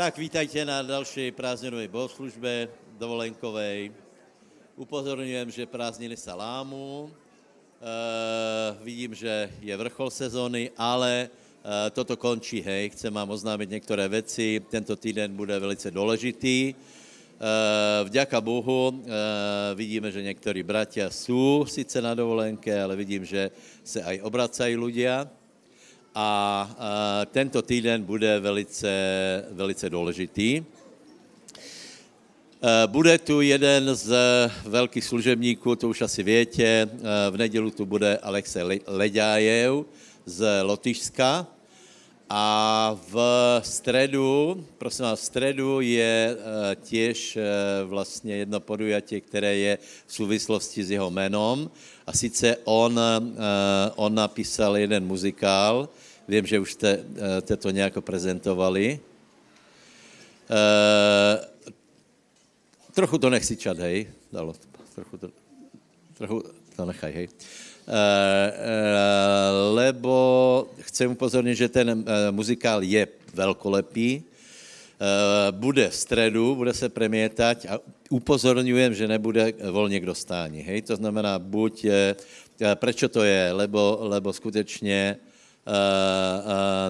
Tak vítajte na ďalšej prázdninovej bohoslužbe dovolenkovej. Upozorňujem, že prázdniny sa lámu. Vidím, že je vrchol sezóny, ale toto končí, hej. Chcem vám oznámiť niektoré veci. Tento týden bude velice dôležitý. Vďaka Bohu vidíme, že niektorí bratia sú sice na dovolenke, ale vidím, že sa aj obracajú ľudia. A tento týden bude velice, velice dôležitý. Bude tu jeden z veľkých služebníků, to už asi viete, v nedělu tu bude Alexej Ledajev z Lotyšska a v stredu, prosím vás, v stredu je tiež vlastně jedno podujatie, které je v souvislosti s jeho jménem. A sice on napísal jeden muzikál, vím, že už jste to nějak prezentovali. Trochu to nechci čat, hej, dalo, trochu to nechaj, hej. Lebo chcem upozornit, že ten muzikál je velkolepý, bude v stredu, bude se premiétať a upozorňujem, že nebude volně k dostání, hej, to znamená, buď, prečo to je, lebo skutečně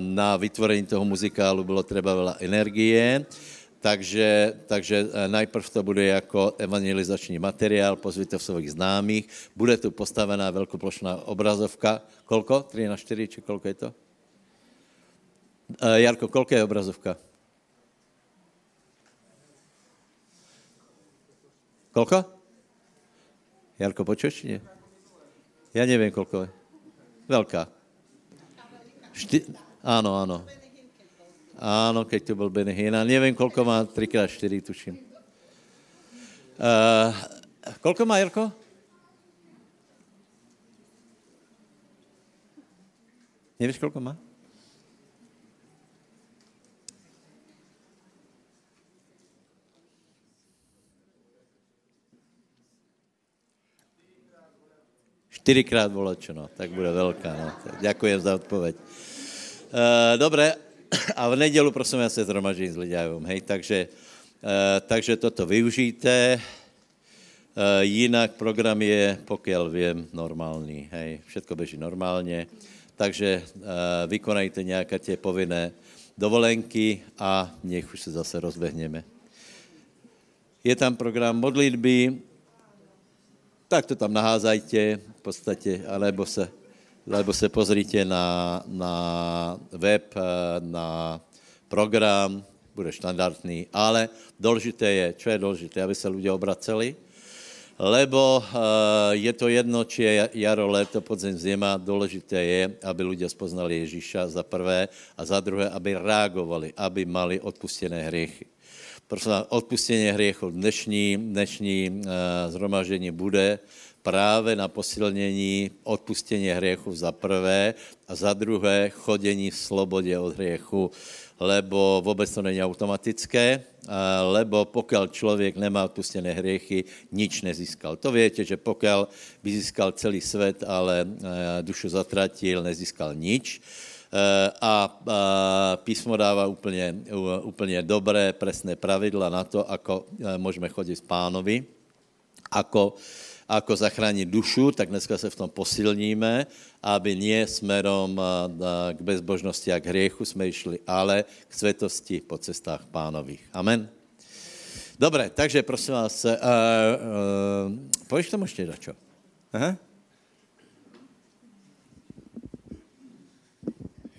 na vytvorení toho muzikálu bylo třeba veľa energie. Takže najprv to bude jako evangelizační materiál, pozvíte svojich známých, bude tu postavená velkoplošná obrazovka. Kolko? 3x4, či kolko je to? Jarko, kolko je obrazovka? Kolko? Jarko, počuješ? Nie? Ja neviem, kolko je. Veľká. Áno. Áno, keď tu bol Benny Hinn. Neviem, koľko má 3x4, tuším. Koľko má, Jirko? Nevieš, koľko má? Štyrikrát volačo, no. Tak bude veľká, no. Tak ďakujem za odpoveď. Dobre. A v nedělu, prosím, já se zhromaždím s Lidiajem, hej, takže toto využijte, jinak program je, pokud vím, normální, hej, všetko beží normálně, takže vykonajte nějaké tě povinné dovolenky a nech už se zase rozbehneme. Je tam program modlitby, tak to tam naházajte v podstatě, alebo se pozrite na web, na program, bude štandardný, ale důležité je, čo je důležité, aby se ľudia obraceli, lebo je to jedno, či je jaro, léto, podzem, zima, důležité je, aby ľudia spoznali Ježíša za prvé a za druhé, aby reagovali, aby mali odpustené hriechy. Prosím, odpustenie hriechov dnešní zhromaždenie bude právě na posilnění odpustení hriechu za prvé a za druhé chodění v slobodě od hriechu, lebo vůbec to není automatické, lebo pokud člověk nemá odpustené hriechy, nič nezískal. To viete, že pokud by získal celý svět, ale dušu zatratil, nezískal nič. A písmo dává úplně dobré, presné pravidla na to, ako můžeme chodit s pánovi, ako zachránit dušu, tak dneska se v tom posilníme, aby nie smerom k bezbožnosti a k hriechu jsme išli, ale k svetosti po cestách pánových. Amen. Dobre, takže prosím vás, povieš tomu ešte dačo? Aha.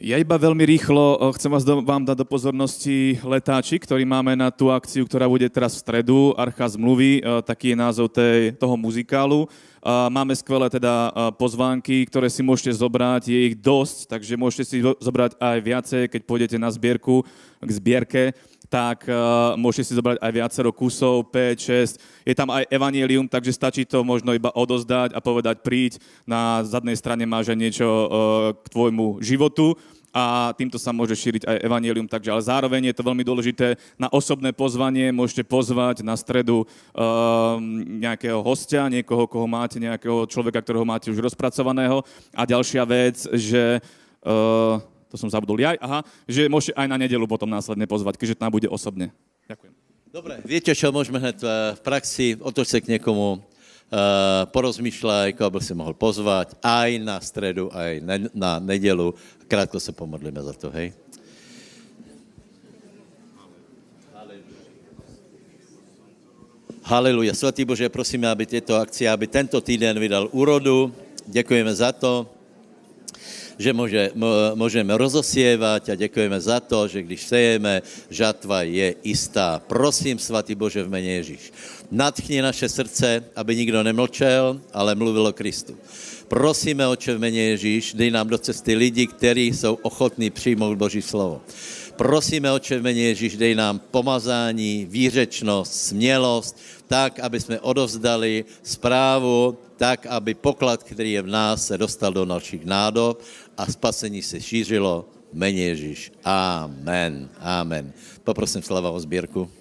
Ja iba veľmi rýchlo chcem vám dať do pozornosti letáčik, ktorý máme na tú akciu, ktorá bude teraz v stredu, Archa Zmluvy, taký je názov toho muzikálu. Máme skvelé teda pozvánky, ktoré si môžete zobrať, je ich dosť, takže môžete si zobrať aj viacej, keď pôjdete na zbierku, k zbierke, tak môžete si zobrať aj viacero kusov, 5, 6. Je tam aj evanjelium, takže stačí to možno iba odozdať a povedať príď, na zadnej strane máš niečo k tvojmu životu a týmto sa môže šíriť aj evanjelium, takže ale zároveň je to veľmi dôležité na osobné pozvanie, môžete pozvať na stredu nejakého hostia, niekoho, koho máte, nejakého človeka, ktorého máte už rozpracovaného. A ďalšia vec, že to som zabudol ja, že môžete aj na nedeľu potom následne pozvať, keďže tam bude osobne. Ďakujem. Dobre, viete čo, môžeme hneď v praxi, otoč sa k niekomu, porozmýšľaj, koho by si mohol pozvať, aj na stredu, aj na nedeľu. Krátko sa pomodlíme za to, hej? Haleluja. Svatý Bože, prosíme, aby tieto akcie, aby tento týden vydal úrodu. Ďakujeme za to, že môžeme rozosievať a ďakujeme za to, že když sejeme, žatva je istá. Prosím, Svatý Bože, v mene Ježíš, natchni naše srdce, aby nikdo nemlčel, ale mluvil o Kristu. Prosíme, Oče, v mene Ježíš, dej nám do cesty lidi, kteří jsou ochotní přijmout Boží slovo. Prosíme, Oče, v mene Ježíš, dej nám pomazání, výřečnost, smělost, tak, aby jsme odovzdali správu, tak, aby poklad, který je v nás, se dostal do našich nádob a spasení se šířilo v mene Ježíš. Amen. Amen. Poprosím Slava o zbírku.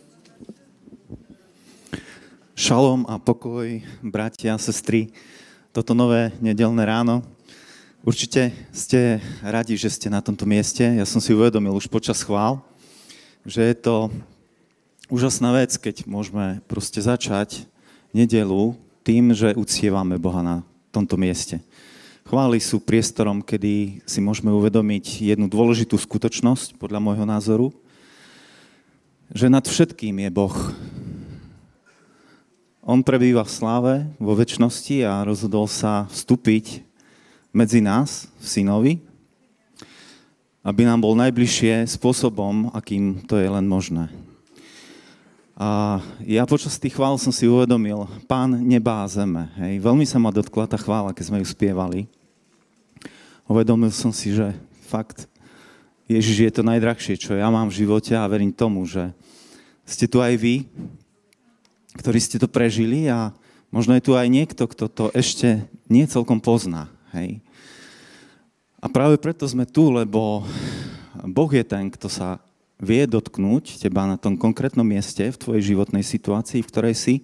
Šalom a pokoj, bratia a sestry, toto nové nedelné ráno. Určite ste radi, že ste na tomto mieste. Ja som si uvedomil už počas chvál, že je to úžasná vec, keď môžeme proste začať nedeľu tým, že uctievame Boha na tomto mieste. Chvály sú priestorom, kedy si môžeme uvedomiť jednu dôležitú skutočnosť, podľa môjho názoru, že nad všetkým je Boh. On prebýva v sláve, vo večnosti a rozhodol sa vstúpiť medzi nás, synovi, aby nám bol najbližšie spôsobom, akým to je len možné. A ja počas tých chvál som si uvedomil, Pán neba a zeme. Hej. Veľmi sa ma dotkla tá chvála, keď sme ju spievali. Uvedomil som si, že fakt Ježiš je to najdrahšie, čo ja mám v živote a verím tomu, že ste tu aj vy, ktorí ste to prežili a možno je tu aj niekto, kto to ešte nie celkom pozná. Hej. A práve preto sme tu, lebo Boh je ten, kto sa vie dotknúť teba na tom konkrétnom mieste, v tvojej životnej situácii, v ktorej si,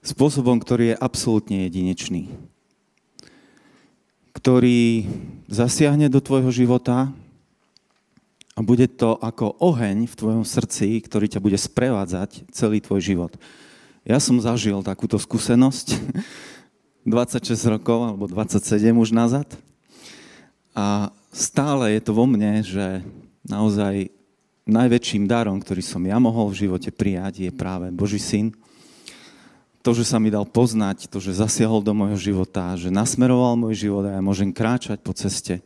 spôsobom, ktorý je absolútne jedinečný. Ktorý zasiahne do tvojho života a bude to ako oheň v tvojom srdci, ktorý ťa bude sprevádzať celý tvoj život. Ja som zažil takúto skúsenosť, 26 rokov, alebo 27 už nazad. A stále je to vo mne, že naozaj najväčším darom, ktorý som ja mohol v živote prijať, je práve Boží syn. To, že sa mi dal poznať, to, že zasiahol do môjho života, že nasmeroval môj život a ja môžem kráčať po ceste,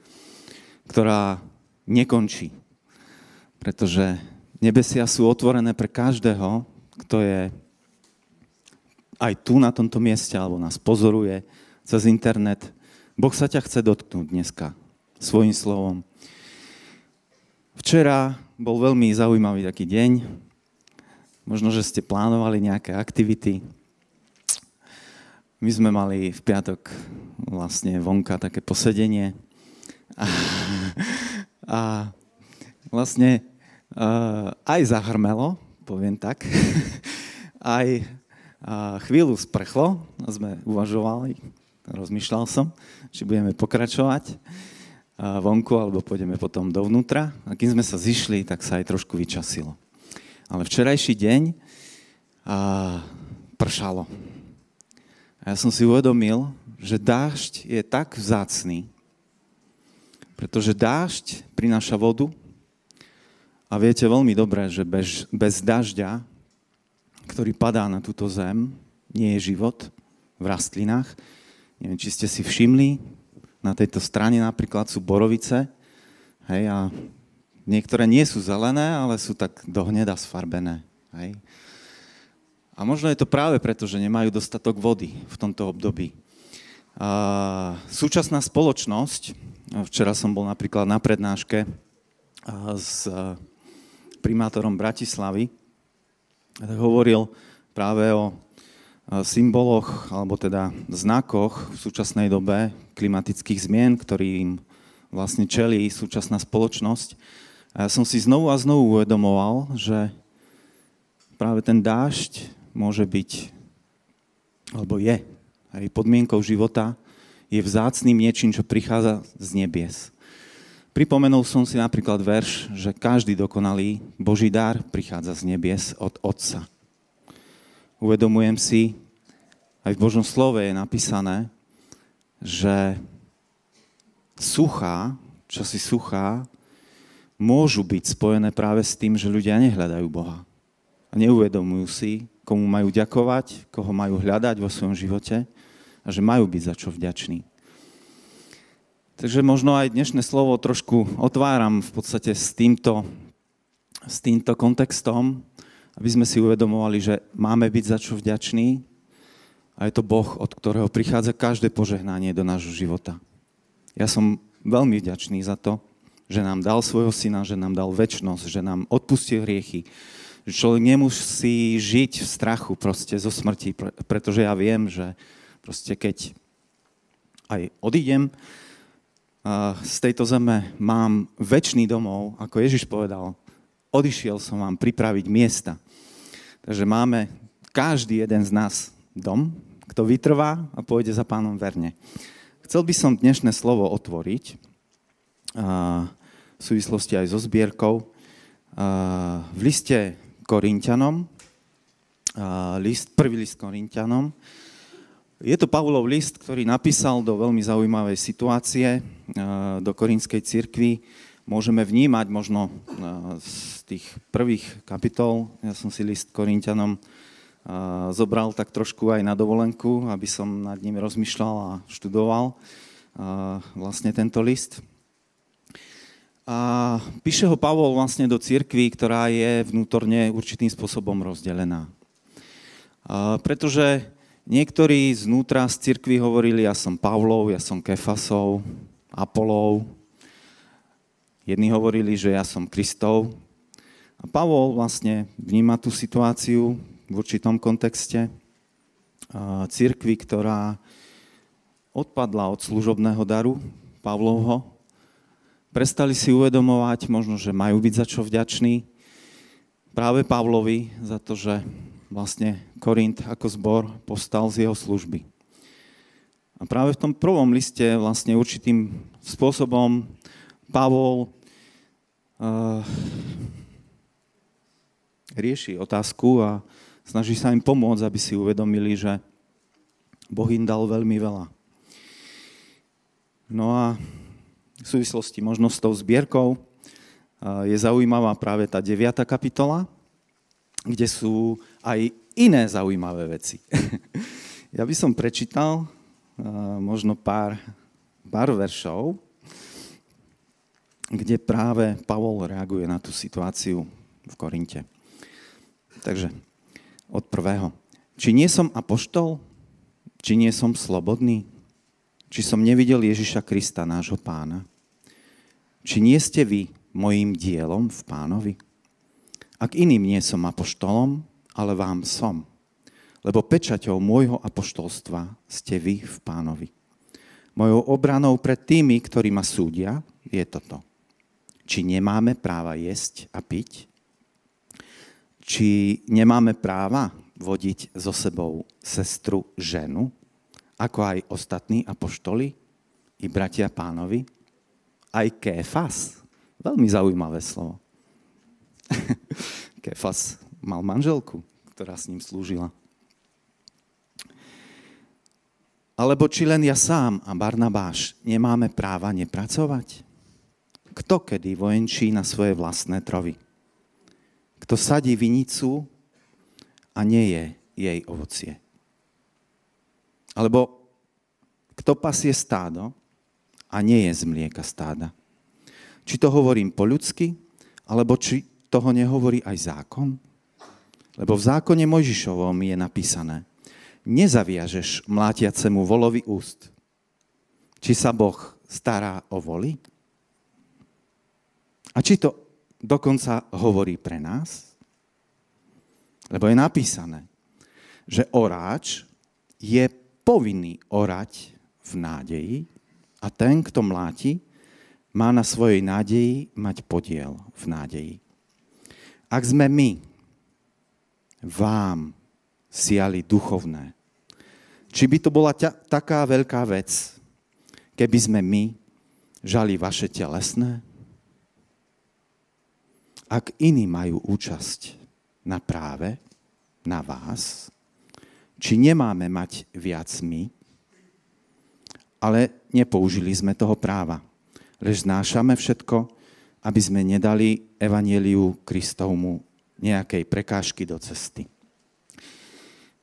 ktorá nekončí. Pretože nebesia sú otvorené pre každého, kto je aj tu na tomto mieste, alebo nás pozoruje cez internet. Boh sa ťa chce dotknúť dneska svojím slovom. Včera bol veľmi zaujímavý taký deň. Možno, že ste plánovali nejaké aktivity. My sme mali v piatok vlastne vonka také posedenie. A vlastne aj zahrmelo, poviem tak, aj a chvíľu sprchlo, sme uvažovali, rozmýšľal som, či budeme pokračovať vonku, alebo pôjdeme potom dovnútra. A kým sme sa zišli, tak sa aj trošku vyčasilo. Ale včerajší deň pršalo. A ja som si uvedomil, že dážď je tak vzácny, pretože dážď prináša vodu a viete veľmi dobre, že bez dažďa, ktorý padá na túto zem, nie je život v rastlinách. Neviem, či ste si všimli, na tejto strane napríklad sú borovice, hej, a niektoré nie sú zelené, ale sú tak dohneda sfarbené, hej. A možno je to práve preto, že nemajú dostatok vody v tomto období. A súčasná spoločnosť, včera som bol napríklad na prednáške s primátorom Bratislavy, hovoril práve o symboloch, alebo teda znakoch v súčasnej dobe klimatických zmien, ktorým vlastne čelí súčasná spoločnosť. A ja som si znovu a znovu uvedomoval, že práve ten dážď môže byť, alebo je, aj podmienkou života, je vzácnym niečím, čo prichádza z nebies. Pripomenul som si napríklad verš, že každý dokonalý Boží dar prichádza z nebies od Otca. Uvedomujem si, aj v Božom slove je napísané, že suchá, časy suchá, môžu byť spojené práve s tým, že ľudia nehľadajú Boha. A neuvedomujú si, komu majú ďakovať, koho majú hľadať vo svojom živote a že majú byť za čo vďační. Takže možno aj dnešné slovo trošku otváram v podstate s týmto kontextom, aby sme si uvedomovali, že máme byť za čo vďační a je to Boh, od ktorého prichádza každé požehnanie do nášho života. Ja som veľmi vďačný za to, že nám dal svojho syna, že nám dal večnosť, že nám odpustil hriechy. Človek nemusí žiť v strachu proste zo smrti, pretože ja viem, že proste keď aj odídem z tejto zeme, mám večný domov, ako Ježiš povedal, odišiel som vám pripraviť miesta. Takže máme každý jeden z nás dom, kto vytrvá a pôjde za Pánom verne. Chcel by som dnešné slovo otvoriť v súvislosti aj so zbierkou. V liste Korinťanom, prvý list Korinťanom, je to Pavlov list, ktorý napísal do veľmi zaujímavej situácie do korintskej cirkvi. Môžeme vnímať možno z tých prvých kapitol. Ja som si list Korinťanom zobral tak trošku aj na dovolenku, aby som nad ním rozmýšľal a študoval vlastne tento list. A píše ho Pavol vlastne do cirkvi, ktorá je vnútorne určitým spôsobom rozdelená. Pretože niektorí znútra z cirkvi hovorili, ja som Pavlov, ja som Kefasov, Apolov. Jedni hovorili, že ja som Kristov. A Pavol vlastne vníma tú situáciu v určitom kontexte cirkvi, ktorá odpadla od služobného daru Pavlovho. Prestali si uvedomovať, možno, že majú byť za čo vďační. Práve Pavlovi za to, že vlastne Korint ako zbor povstal z jeho služby. A práve v tom prvom liste vlastne určitým spôsobom Pavol rieši otázku a snaží sa im pomôcť, aby si uvedomili, že Boh im dal veľmi veľa. No a v súvislosti možno s tou zbierkou je zaujímavá práve tá 9. kapitola, kde sú aj iné zaujímavé veci. Ja by som prečítal možno pár veršov, kde práve Pavol reaguje na tú situáciu v Korinte. Takže od prvého. Či nie som apoštol? Či nie som slobodný? Či som nevidel Ježiša Krista, nášho Pána? Či nie ste vy mojím dielom v Pánovi? Ak iným nie som apoštolom, ale vám som. Lebo pečaťou môjho apoštolstva ste vy v Pánovi. Mojou obranou pred tými, ktorí ma súdia, je toto. Či nemáme práva jesť a piť? Či nemáme práva vodiť so sebou sestru ženu, ako aj ostatní apoštoli i bratia Pánovi? Aj Kefas. Veľmi zaujímavé slovo. Kefas mal manželku, ktorá s ním slúžila. Alebo či len ja sám a Barnabáš nemáme práva nepracovať? Kto kedy vojenčí na svoje vlastné trovy? Kto sadí vinicu a neje jej ovocie? Alebo kto pasie stádo a neje z mlieka stáda? Či to hovorím po ľudsky, alebo či toho nehovorí aj zákon? Lebo v zákone Mojžišovom je napísané, nezaviažeš mlátiacemu volovi úst. Či sa Boh stará o voli? A či to dokonca hovorí pre nás? Lebo je napísané, že oráč je povinný orať v nádeji a ten, kto mláti, má na svojej nádeji mať podiel v nádeji. Ak sme my vám siali duchovné, či by to bola taká veľká vec, keby sme my žali vaše telesné? Ak iní majú účasť na práve, na vás, či nemáme mať viac my, ale nepoužili sme toho práva, lež znášame všetko, aby sme nedali evanjeliu Kristovmu nejakej prekážky do cesty.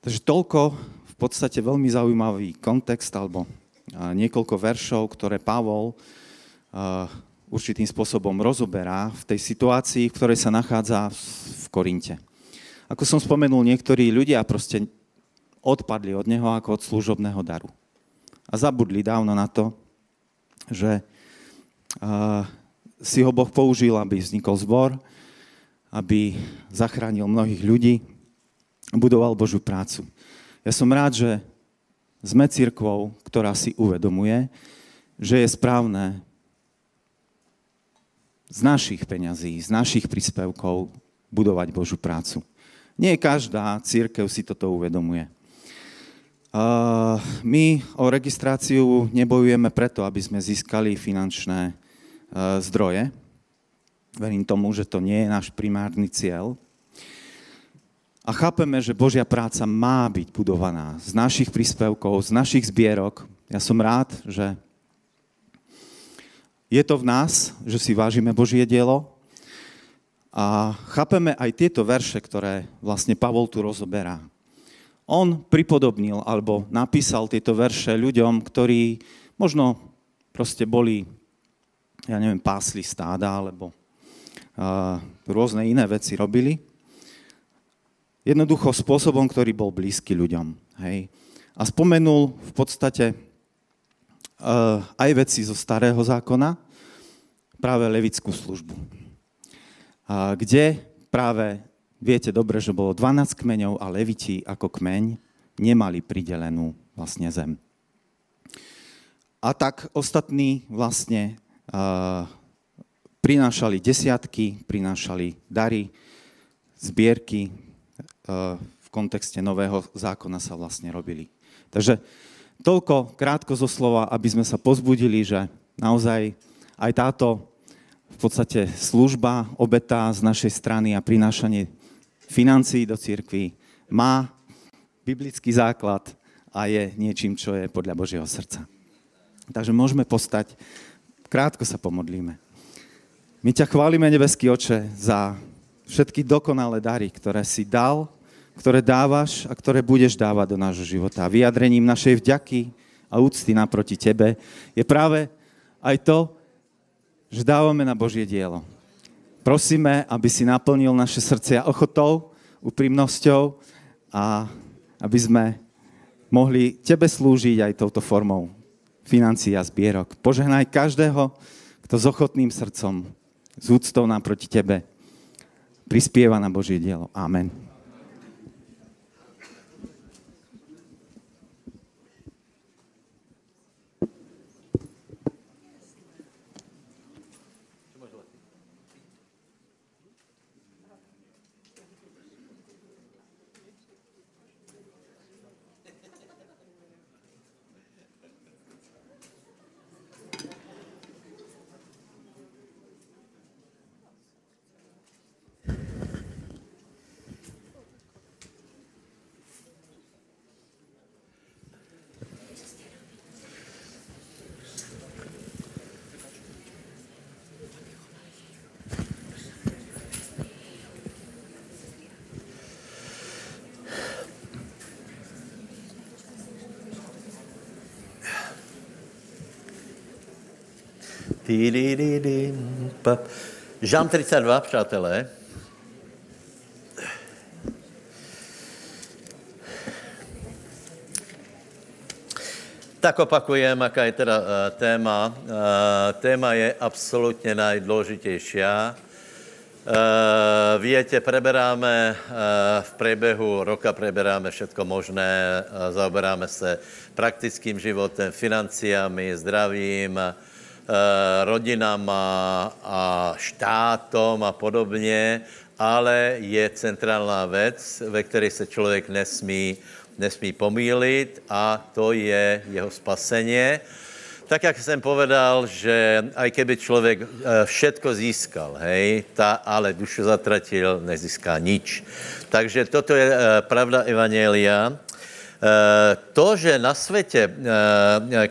Takže toľko v podstate veľmi zaujímavý kontext, alebo niekoľko veršov, ktoré Pavol určitým spôsobom rozoberá v tej situácii, v ktorej sa nachádza v Korinte. Ako som spomenul, niektorí ľudia proste odpadli od neho ako od služobného daru. A zabudli dávno na to, že si ho Boh použil, aby vznikol zbor, aby zachránil mnohých ľudí, budoval Božiu prácu. Ja som rád, že sme cirkvou, ktorá si uvedomuje, že je správne z našich peňazí, z našich príspevkov budovať Božiu prácu. Nie každá cirkev si toto uvedomuje. My o registráciu nebojujeme preto, aby sme získali finančné zdroje. Verím tomu, že to nie je náš primárny cieľ. A chápeme, že Božia práca má byť budovaná z našich príspevkov, z našich zbierok. Ja som rád, že je to v nás, že si vážime Božie dielo. A chápeme aj tieto verše, ktoré vlastne Pavol tu rozoberá. On pripodobnil alebo napísal tieto verše ľuďom, ktorí možno proste boli, ja neviem, pásli stáda alebo rôzne iné veci robili. Jednoducho spôsobom, ktorý bol blízky ľuďom. Hej. A spomenul v podstate aj veci zo Starého zákona, práve levickú službu, kde práve viete dobre, že bolo 12 kmeňov a leviti ako kmeň nemali pridelenú vlastne zem. A tak ostatní vlastne prinášali desiatky, prinášali dary, zbierky, v kontexte Nového zákona sa vlastne robili. Takže toľko krátko zo slova, aby sme sa pozbudili, že naozaj aj táto v podstate služba, obeta z našej strany a prinášanie financií do cirkvi má biblický základ a je niečím, čo je podľa Božieho srdca. Takže môžeme postať, krátko sa pomodlíme. My ťa chválime, nebeský Oče, za všetky dokonalé dary, ktoré si dal, ktoré dávaš a ktoré budeš dávať do nášho života. Vyjadrením našej vďaky a úcty naproti tebe je práve aj to, že dávame na Božie dielo. Prosíme, aby si naplnil naše srdcia ochotou, úprimnosťou a aby sme mohli Tebe slúžiť aj touto formou financií a zbierok. Požehnaj každého, kto s ochotným srdcom, s úctou naproti Tebe prispieva na Božie dielo. Amen. Žalm 32, přátelé. Tak opakujem, aká je teda téma. Téma je absolutně nejdůležitější. Viete, preberáme v priebehu roka, preberáme všetko možné, zaoberáme se praktickým životem, financiami, zdravím, rodinama a štátom a podobně, ale je centrálna věc, ve které se člověk nesmí pomýlit a to je jeho spasení. tak jak jsem povedal, že aj keby člověk všetko získal, hej, ale dušu zatratil, nezíská nič. Takže toto je pravda evangelia. To, že na světě,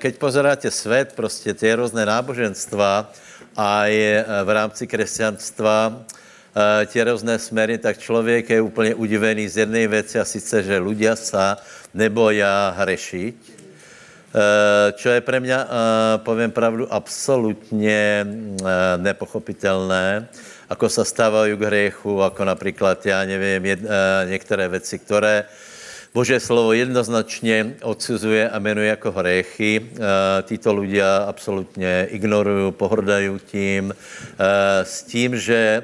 keď pozeráte svět, prostě ty různé náboženstva, aj v rámci kresťanstva, tie různé smery, tak člověk je úplně udivený z jednej věci, a sice, že ľudia sa neboja hrešiť. Čo je pre mňa, poviem pravdu, absolútne nepochopiteľné, ako sa stávajú k hriechu, ako napríklad, ja neviem, niektoré veci, ktoré Božie slovo jednoznačne odsuzuje a menuje ako hriechy. Títo ľudia absolútne ignorujú, pohrdajú tím, s tým, že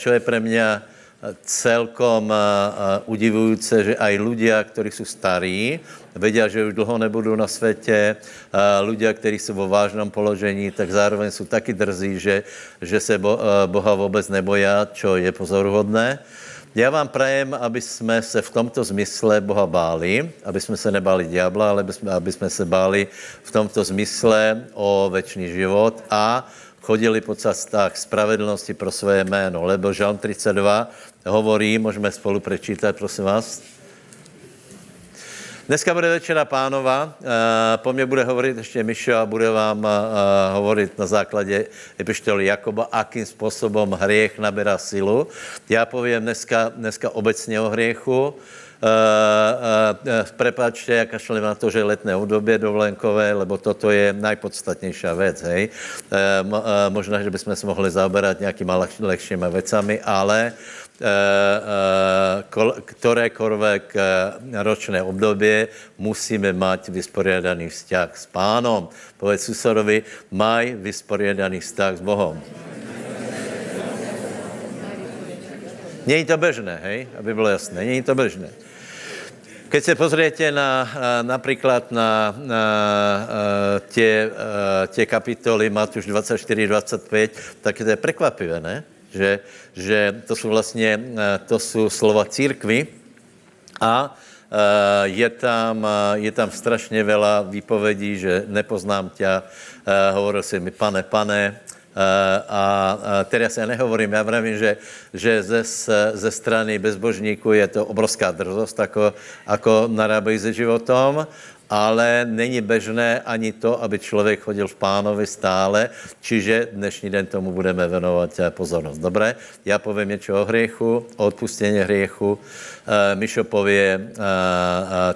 čo je pre mňa celkom udivujúce, že aj ľudia, ktorí sú starí, vedia, že už dlho nebudú na světě, ľudia, kteří jsou vo vážnom položení, tak zároveň jsou taky drzí, že se Boha vůbec neboja, čo je pozoruhodné. Já vám prajem, aby jsme se v tomto zmysle Boha báli, aby jsme se nebáli diabla, ale aby jsme se báli v tomto zmysle o večný život a chodili po cestách spravedlnosti pro své jméno, lebo Žalm 32 hovorí, můžeme spolu prečítat, prosím vás. Dneska bude večera pánova, po mně bude hovorit ještě Miša a bude vám hovorit na základě epištoly Jakuba, akým způsobem hriech naberá silu. Já povím dneska obecně o hriechu. Prepáčte, ja kašlem na to, že letné obdobie dovolenkové, lebo toto je najpodstatnejšia vec, hej. Možná, že by sme sa mohli zaoberať nejakými lehšími vecami, ale ktorékoľvek ročné obdobie musíme mať vysporiadaný vzťah s pánom. Povedz susedovi, maj vysporiadaný vzťah s Bohom. Není to bežné, hej, aby bylo jasné, není to bežné. Keď se pozriete napríklad na tie kapitoly Matúš 24-25, tak to je prekvapivé, ne? Že to sú vlastne slova církvy a je tam strašne veľa výpovedí, že nepoznám ťa, hovoril si mi pane, pane. A teraz ja nehovorím, ja vravím, že ze strany bezbožníku je to obrovská drzost, ako narábají se životom, ale není bežné ani to, aby člověk chodil v pánovi stále, čiže dnešní den tomu budeme věnovat pozornost. Dobré, já povím něco o hriechu, o odpustení hriechu. Mišo pově,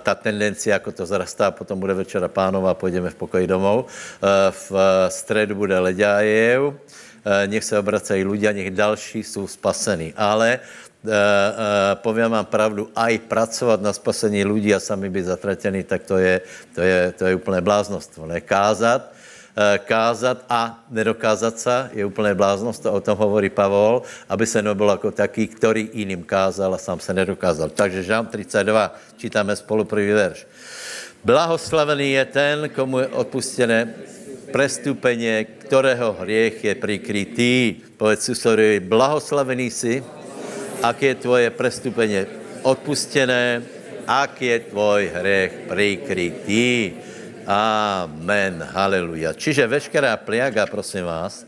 ta tendenci, jako to zarastá, potom bude večera pánova, půjdeme v pokoji domů. V středu bude Ledajev, nech se obracají ľudia, nech další jsou spasení, ale poviem vám pravdu, aj pracovať na spasení ľudí a sami byť zatratení, tak to je úplné bláznostvo. Ne? Kázať a nedokázať sa je úplné bláznostvo. O tom hovorí Pavol, aby sa nebol ako taký, ktorý iným kázal a sám sa nedokázal. Takže Žalm 32, čítame spolu prvý verš. Blahoslavený je ten, komu je odpustené prestúpenie, ktorého hriech je prikrytý. Povedz susedovi, blahoslavený si, ak je tvoje prestúpenie odpustené, ak je tvoj hriech prikrytý. Amen, haleluja. Čiže veškerá pliaga, prosím vás,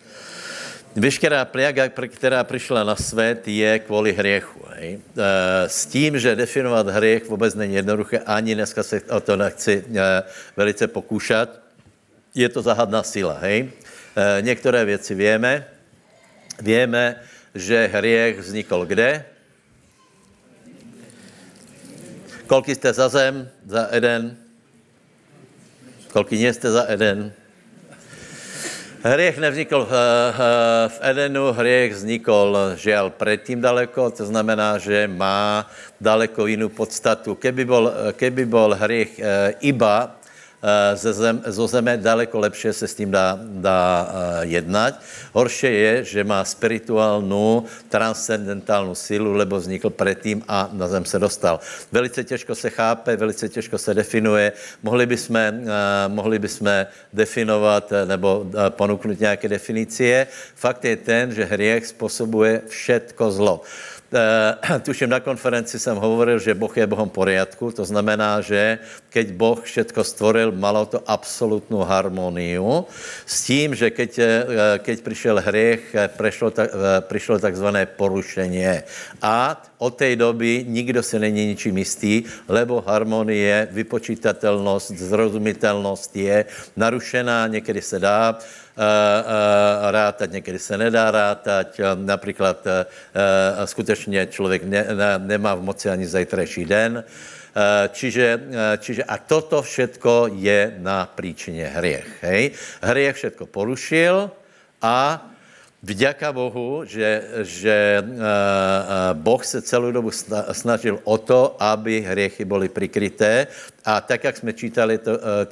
veškerá pliaga, která přišla na svět, je kvůli hriechu. Hej? S tím, že definovat hriech vůbec není jednoduché, ani dneska se o to nechci velice pokúšat, je to záhadná síla. Hej? Některé věci víme, že hriech vznikol kde? Koľký ste za zem? Za Eden? Koľký nie ste za Eden? Hriech nevznikol v Edenu, hriech vznikol žiaľ predtým daleko, to znamená, že má daleko inú podstatu. Keby bol hriech iba zo zeme, daleko lepšie se s tím dá jednať. Horšie je, že má spirituálnu, transcendentálnu sílu, lebo vznikl predtým a na zem se dostal. Velice těžko se chápe, velice těžko se definuje. Mohli bychom definovat nebo ponuknout nějaké definice. Fakt je ten, že hriech způsobuje všetko zlo. Tuším, na konferenci jsem hovoril, že Boh je Bohom poriadku, to znamená, že keď Boh všetko stvoril, malo to absolutnou harmoniu s tím, že keď prišiel hriech, prišlo takzvané porušenie. A od tej doby nikdo si není ničím jistý, lebo harmonie, vypočítatelnost, zrozumitelnost je narušená, někdy se dá rátať, někdy se nedá rátať, například skutečně člověk nemá v moci ani zajtrajší den. Čiže a toto všetko je na príčině hriech. Hej? Hriech všetko porušil a vďaka Bohu, že Boh se celou dobu snažil o to, aby hriechy byly prikryté. A tak, jak jsme čítali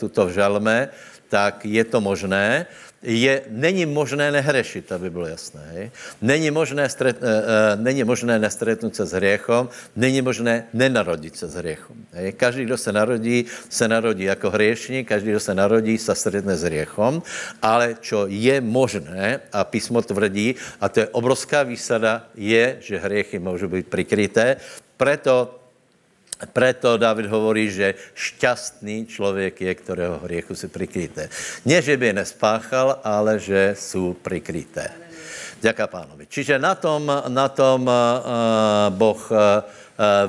tuto v Žalme, tak je to možné. Není možné nehrešit, aby bylo jasné. Hej? Není možné nestretnout se s hriechom, není možné nenarodit se s hriechom. Hej? Každý, kdo se narodí jako hriešník, každý, kdo se narodí, se stretne s hriechom, ale čo je možné, a písmo tvrdí, a to je obrovská výsada, je, že hriechy můžou být prikryté, Preto Dávid hovorí, že šťastný človek je, ktorého hriechu sú prikryté. Nie, že by je nespáchal, ale že sú prikryté. Ďaká pánovi. Čiže na tom Boh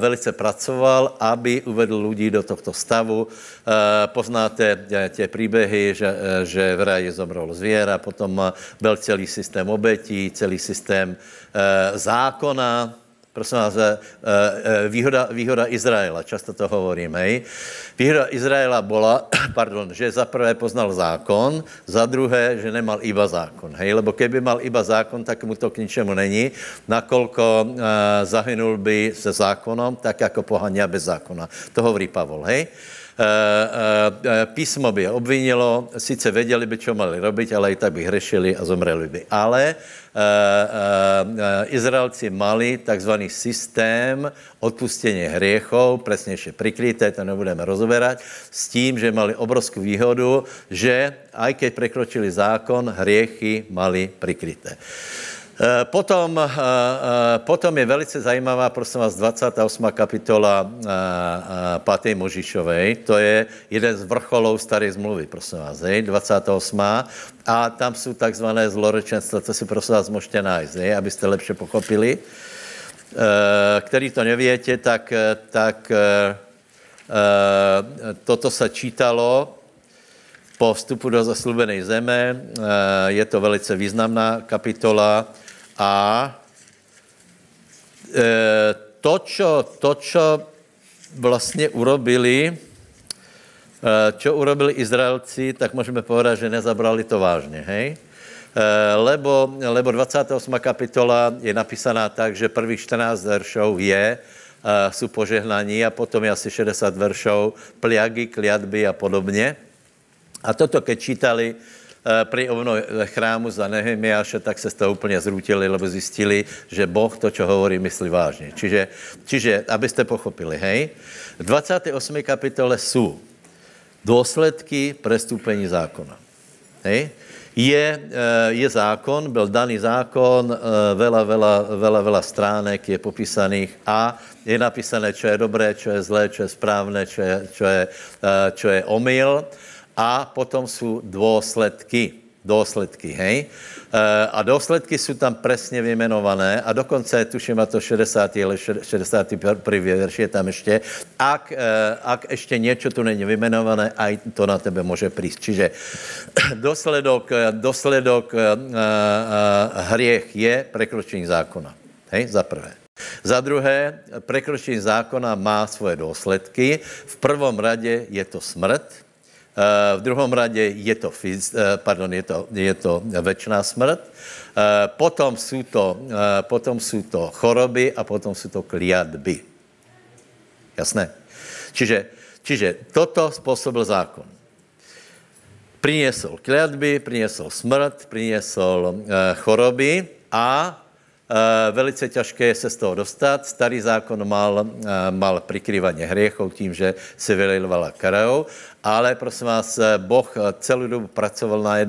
velice pracoval, aby uvedl ľudí do tohto stavu. Poznáte tie príbehy, že v raji zomrelo zviera, potom byl celý systém obetí, celý systém zákona. Prosím vás, výhoda Izraela, často to hovorím, hej. Výhoda Izraela bola, že za prvé poznal zákon, za druhé, že nemal iba zákon, hej. Lebo keby mal iba zákon, tak mu to k ničemu není, nakolko zahynul by se zákonom, tak jako pohania bez zákona. To hovorí Pavol, hej. Písmo by je obvinilo, sice vedeli by, čo mali robiť, ale i tak by hrešili a zomreli by. Ale Izraelci mali takzvaný systém odpustenie hriechov, presnejšie prikryté, to nebudeme rozoberať, s tím, že mali obrovskú výhodu, že aj keď prekročili zákon, hriechy mali prikryté. Potom je velice zajímavá, prosím vás, 28. kapitola Piatej Mojžišovej. To je jeden z vrcholov Starej zmluvy, prosím vás, hej, 28. A tam sú takzvané zlorečenstva, to si prosím vás môžete nájsť, hej, aby ste lepšie pochopili. Který to neviete, tak toto sa čítalo po vstupu do zaslúbenej zeme. Je to velice významná kapitola a to, čo vlastně urobili, čo urobili Izraelci, tak můžeme povedať, že nezabrali to vážně, hej? Lebo 28. kapitola je napísaná tak, že prvých 14 veršov sú požehnaní a potom je asi 60 veršov pliagy, kliatby a podobně. A toto, keď čítali pri obnove chrámu za Nehemiáše, tak se z toho úplne zrútili, lebo zistili, že Boh to, čo hovorí, myslí vážne. Čiže aby ste pochopili, hej, v 28. kapitole sú dôsledky prestúpení zákona. Hej? Je zákon, byl daný zákon, veľa stránek je popísaných a je napísané, čo je dobré, čo je zlé, čo je správne, čo je omyl. A potom sú dôsledky, hej. A dôsledky sú tam presne vymenované a dokonce, tuším, a to 60. ale 61. verš je tam ešte. Ak ešte niečo tu není vymenované, aj to na tebe môže prísť. Čiže dôsledok hriech je prekročení zákona, hej, za prvé. Za druhé, prekročení zákona má svoje dôsledky. V prvom rade je to smrt. V druhom rade je to večná smrt. Potom sú to choroby a potom sú to kliatby. Jasné? Čiže toto spôsobil zákon. Priniesol kliatby, priniesol smrt, priniesol choroby a velice těžké je se z toho dostat. Starý zákon mal prikryvanie hriechov tím, že se vylejvala krv, ale prosím vás, Boh celou dobu pracoval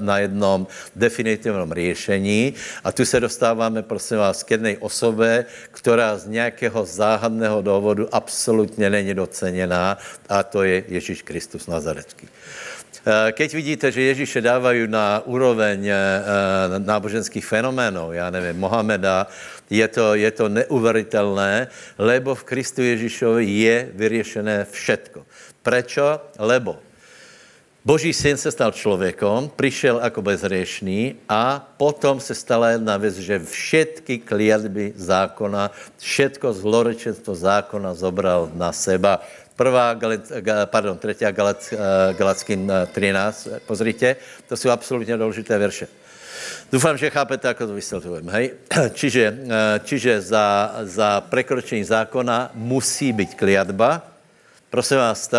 na jednom definitivním řešení a tu se dostáváme, prosím vás, k jednej osobe, která z nějakého záhadného důvodu absolutně není doceněná a to je Ježíš Kristus Nazarecký. Keď vidíte, že Ježíše dávajú na úroveň náboženských fenoménov, ja neviem, Mohameda, je to neuveriteľné, lebo v Kristu Ježíšovi je vyriešené všetko. Prečo? Lebo Boží syn se stal človekom, prišiel ako bezriešný a potom se stala jedna vec, že všetky kliatby zákona, všetko zlorečenstvo zákona zobral na seba. 3. Galatským 13, pozrite, to sú absolútne dôležité verše. Dúfam, že chápete, ako to vysvetľujem, hej? Čiže za prekročenie zákona musí byť kliatba. Prosím vás,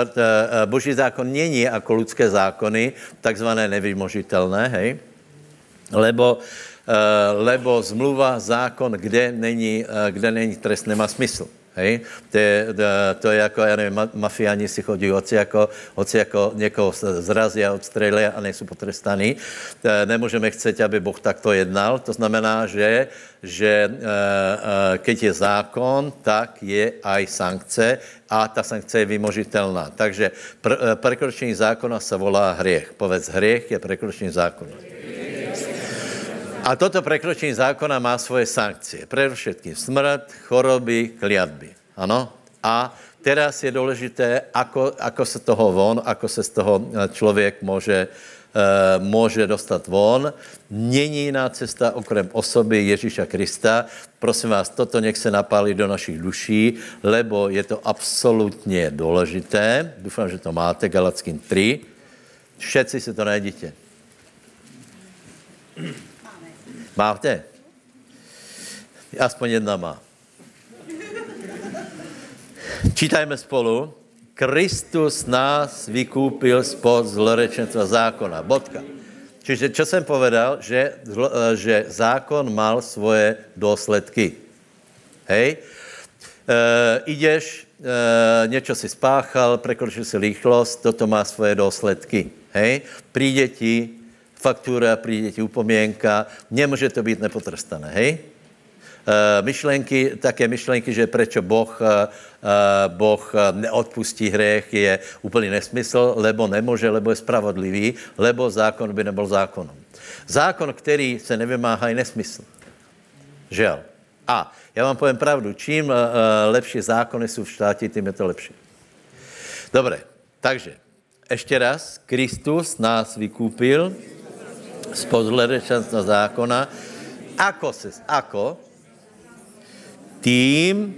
Boží zákon nie je ako ľudské zákony, takzvané nevymožiteľné, hej? Lebo zmluva, zákon, kde není trest, nemá smysl. Hej? To je ako, ja neviem, mafiáni si chodí hoci ako niekoho zrazia, odstrelia a nejsou potrestaní. Nemôžeme chcieť, aby Boh takto jednal. To znamená, že keď je zákon, tak je aj sankce a ta sankce je vymožitelná. Takže prekročení zákona sa volá hriech. Povedz, hriech je prekročení zákona. A toto prekročení zákona má svoje sankcie. Predovšetkým smrt, choroby, kliatby. Ano? A teraz je dôležité, ako se z toho člověk môže dostat von. Není jiná cesta okrem osoby Ježíša Krista. Prosím vás, toto nech se napálí do našich duší, lebo je to absolutně dôležité. Dúfam, že to máte, Galatským 3. Všetci si to najdete. Máte? Aspoň jedna má. Čítajme spolu. Kristus nás vykúpil spod zlorečenstva zákona. Bodka. Čiže čo jsem povedal, že zákon mal svoje důsledky. Hej? Ideš, něco si spáchal, prekročil si rýchlosť, toto má svoje důsledky. Hej? Príde ti faktura, príde ti upomienka, nemôže to byť nepotrestané, hej? Také myšlenky, že prečo Boh neodpustí hriech, je úplný nesmysl, lebo nemôže, lebo je spravodlivý, lebo zákon by nebol zákonom. Zákon, který se nevymáhá, je nesmysl. Žel. A já vám poviem pravdu, čím lepší zákony jsou v štáti, tím je to lepší. Dobre, takže, ještě raz, Kristus nás vykúpil spod zlorečenstva zákona. Ako? Tým,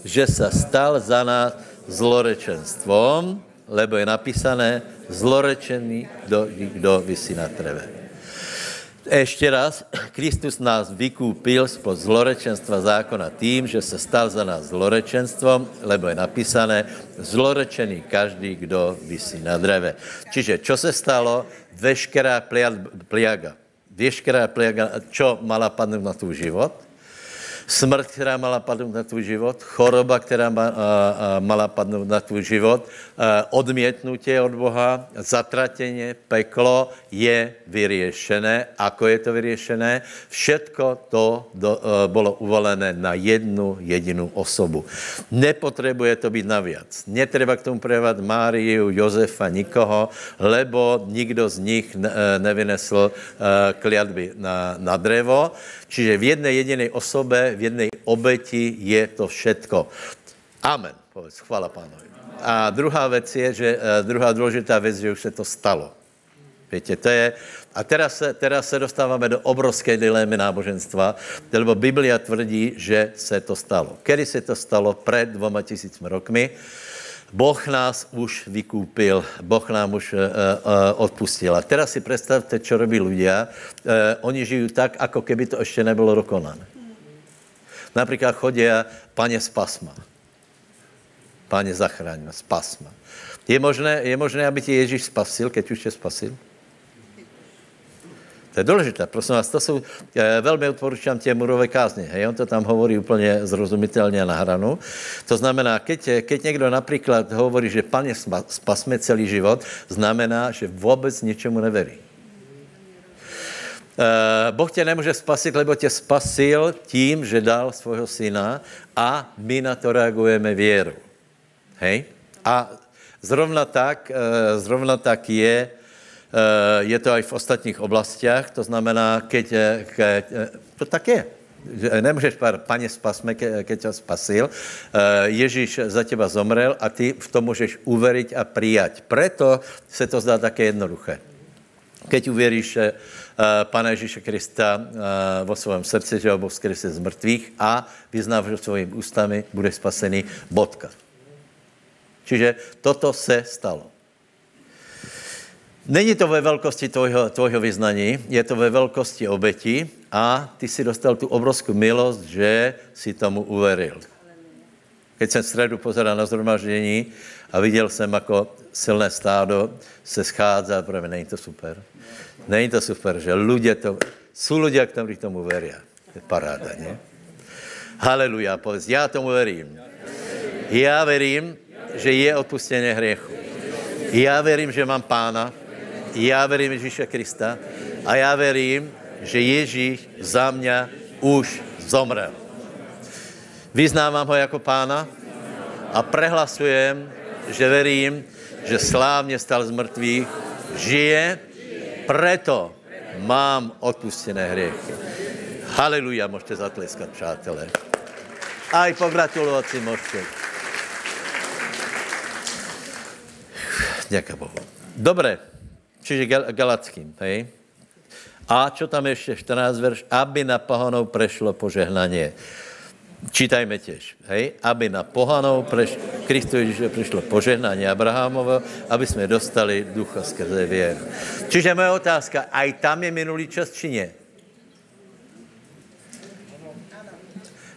že sa stal za nás zlorečenstvom, lebo je napísané, zlorečený, kdo visí na treve. Ešte raz, Kristus nás vykúpil spod zlorečenstva zákona tým, že sa stal za nás zlorečenstvom, lebo je napísané, zlorečený každý, kdo visí na dreve. Čiže, čo sa stalo? Veškerá pliaga, čo mala padnúť na tvůj život, smrt, která mala padnúť na tvůj život, choroba, která mala padnúť na tvůj život, odmietnutie od Boha, zatratenie, peklo je vyriešené. Ako je to vyriešené? Všetko to bolo uvalené na jednu jedinú osobu. Nepotrebuje to byť naviac. Netreba k tomu prejavať Máriu, Jozefa, nikoho, lebo nikdo z nich nevynesl kliatby na drevo. Čiže v jednej jedinej osobe, v jednej obeti je to všetko. Amen. Povedz, chvála Pánovi. A druhá dôležitá vec, že už se to stalo. Viete, to je... A teraz se dostávame do obrovské dilemy náboženstva, lebo Biblia tvrdí, že se to stalo. Kedy se to stalo? Pred 2000 rokmi. Boh nás už vykúpil, Boh nám už odpustil. A teraz si predstavte, čo robí ľudia. Oni žijú tak, ako keby to ešte nebolo dokonané. Napríklad chodia Pane z pasma. Pane, zachráň ma, spas ma. Je možné, aby ti Ježíš spasil, keď už ťa spasil? To je dôležité. Prosím vás, to sú, veľmi odporúčam tie murové kázne. Hej, on to tam hovorí úplne zrozumiteľne na hranu. To znamená, keď niekto napríklad hovorí, že Pane spasme celý život, znamená, že vôbec ničemu neverí. Boh tě nemůže spasit, lebo tě spasil tím, že dal svojho syna a my na to reagujeme věru. Hej? A zrovna tak je to aj v ostatních oblastiach, to znamená, keď to tak je. Nemůžeš povedať, Pane, spasme, keď ťa spasil. Ježíš za teba zomrel a ty v tom můžeš uveriť a prijať. Preto se to zdá také jednoduché. Keď uveríš Pána Ježíša Krista vo svojom srdci, že ho Boh skresil z mrtvých a vyznáš ho svojimi ústami, bude spasený, bodka. Čiže toto se stalo. Není to ve veľkosti tvojho vyznaní, je to ve veľkosti obeti a ty si dostal tú obrovskú milosť, že si tomu uveril. Keď som v stredu pozeral na zhromaždení a videl som, ako silné stádo se schádza, pre mňa, není to super. Není to super, že sú ľudia, ktorí tomu veria. Je paráda, nie? Haleluja, povedz, ja tomu verím. Ja verím, že je odpustenie hriechu. Ja verím, že mám Pána. Ja verím Ježíša Krista a ja verím, že Ježíš za mňa už zomrel. Vyznávam ho ako Pána a prehlasujem, že verím, že slávne stal z mŕtvych, žije, preto mám odpustené hriechy. Haleluja, môžete zatleskať, přátelé. Aj pogratulovať si môžete. Ďakujem Bohu. Dobre. Čiže Galatským, hej? A čo tam ešte, 14 verš? Aby na pohanov prešlo požehnanie. Čítajme tiež, hej? Aby na pohanov Kristu Ježišu prišlo požehnanie Abrahámovo, aby sme dostali ducha skrze vieru. Čiže moja otázka, aj tam je minulý čas, či nie?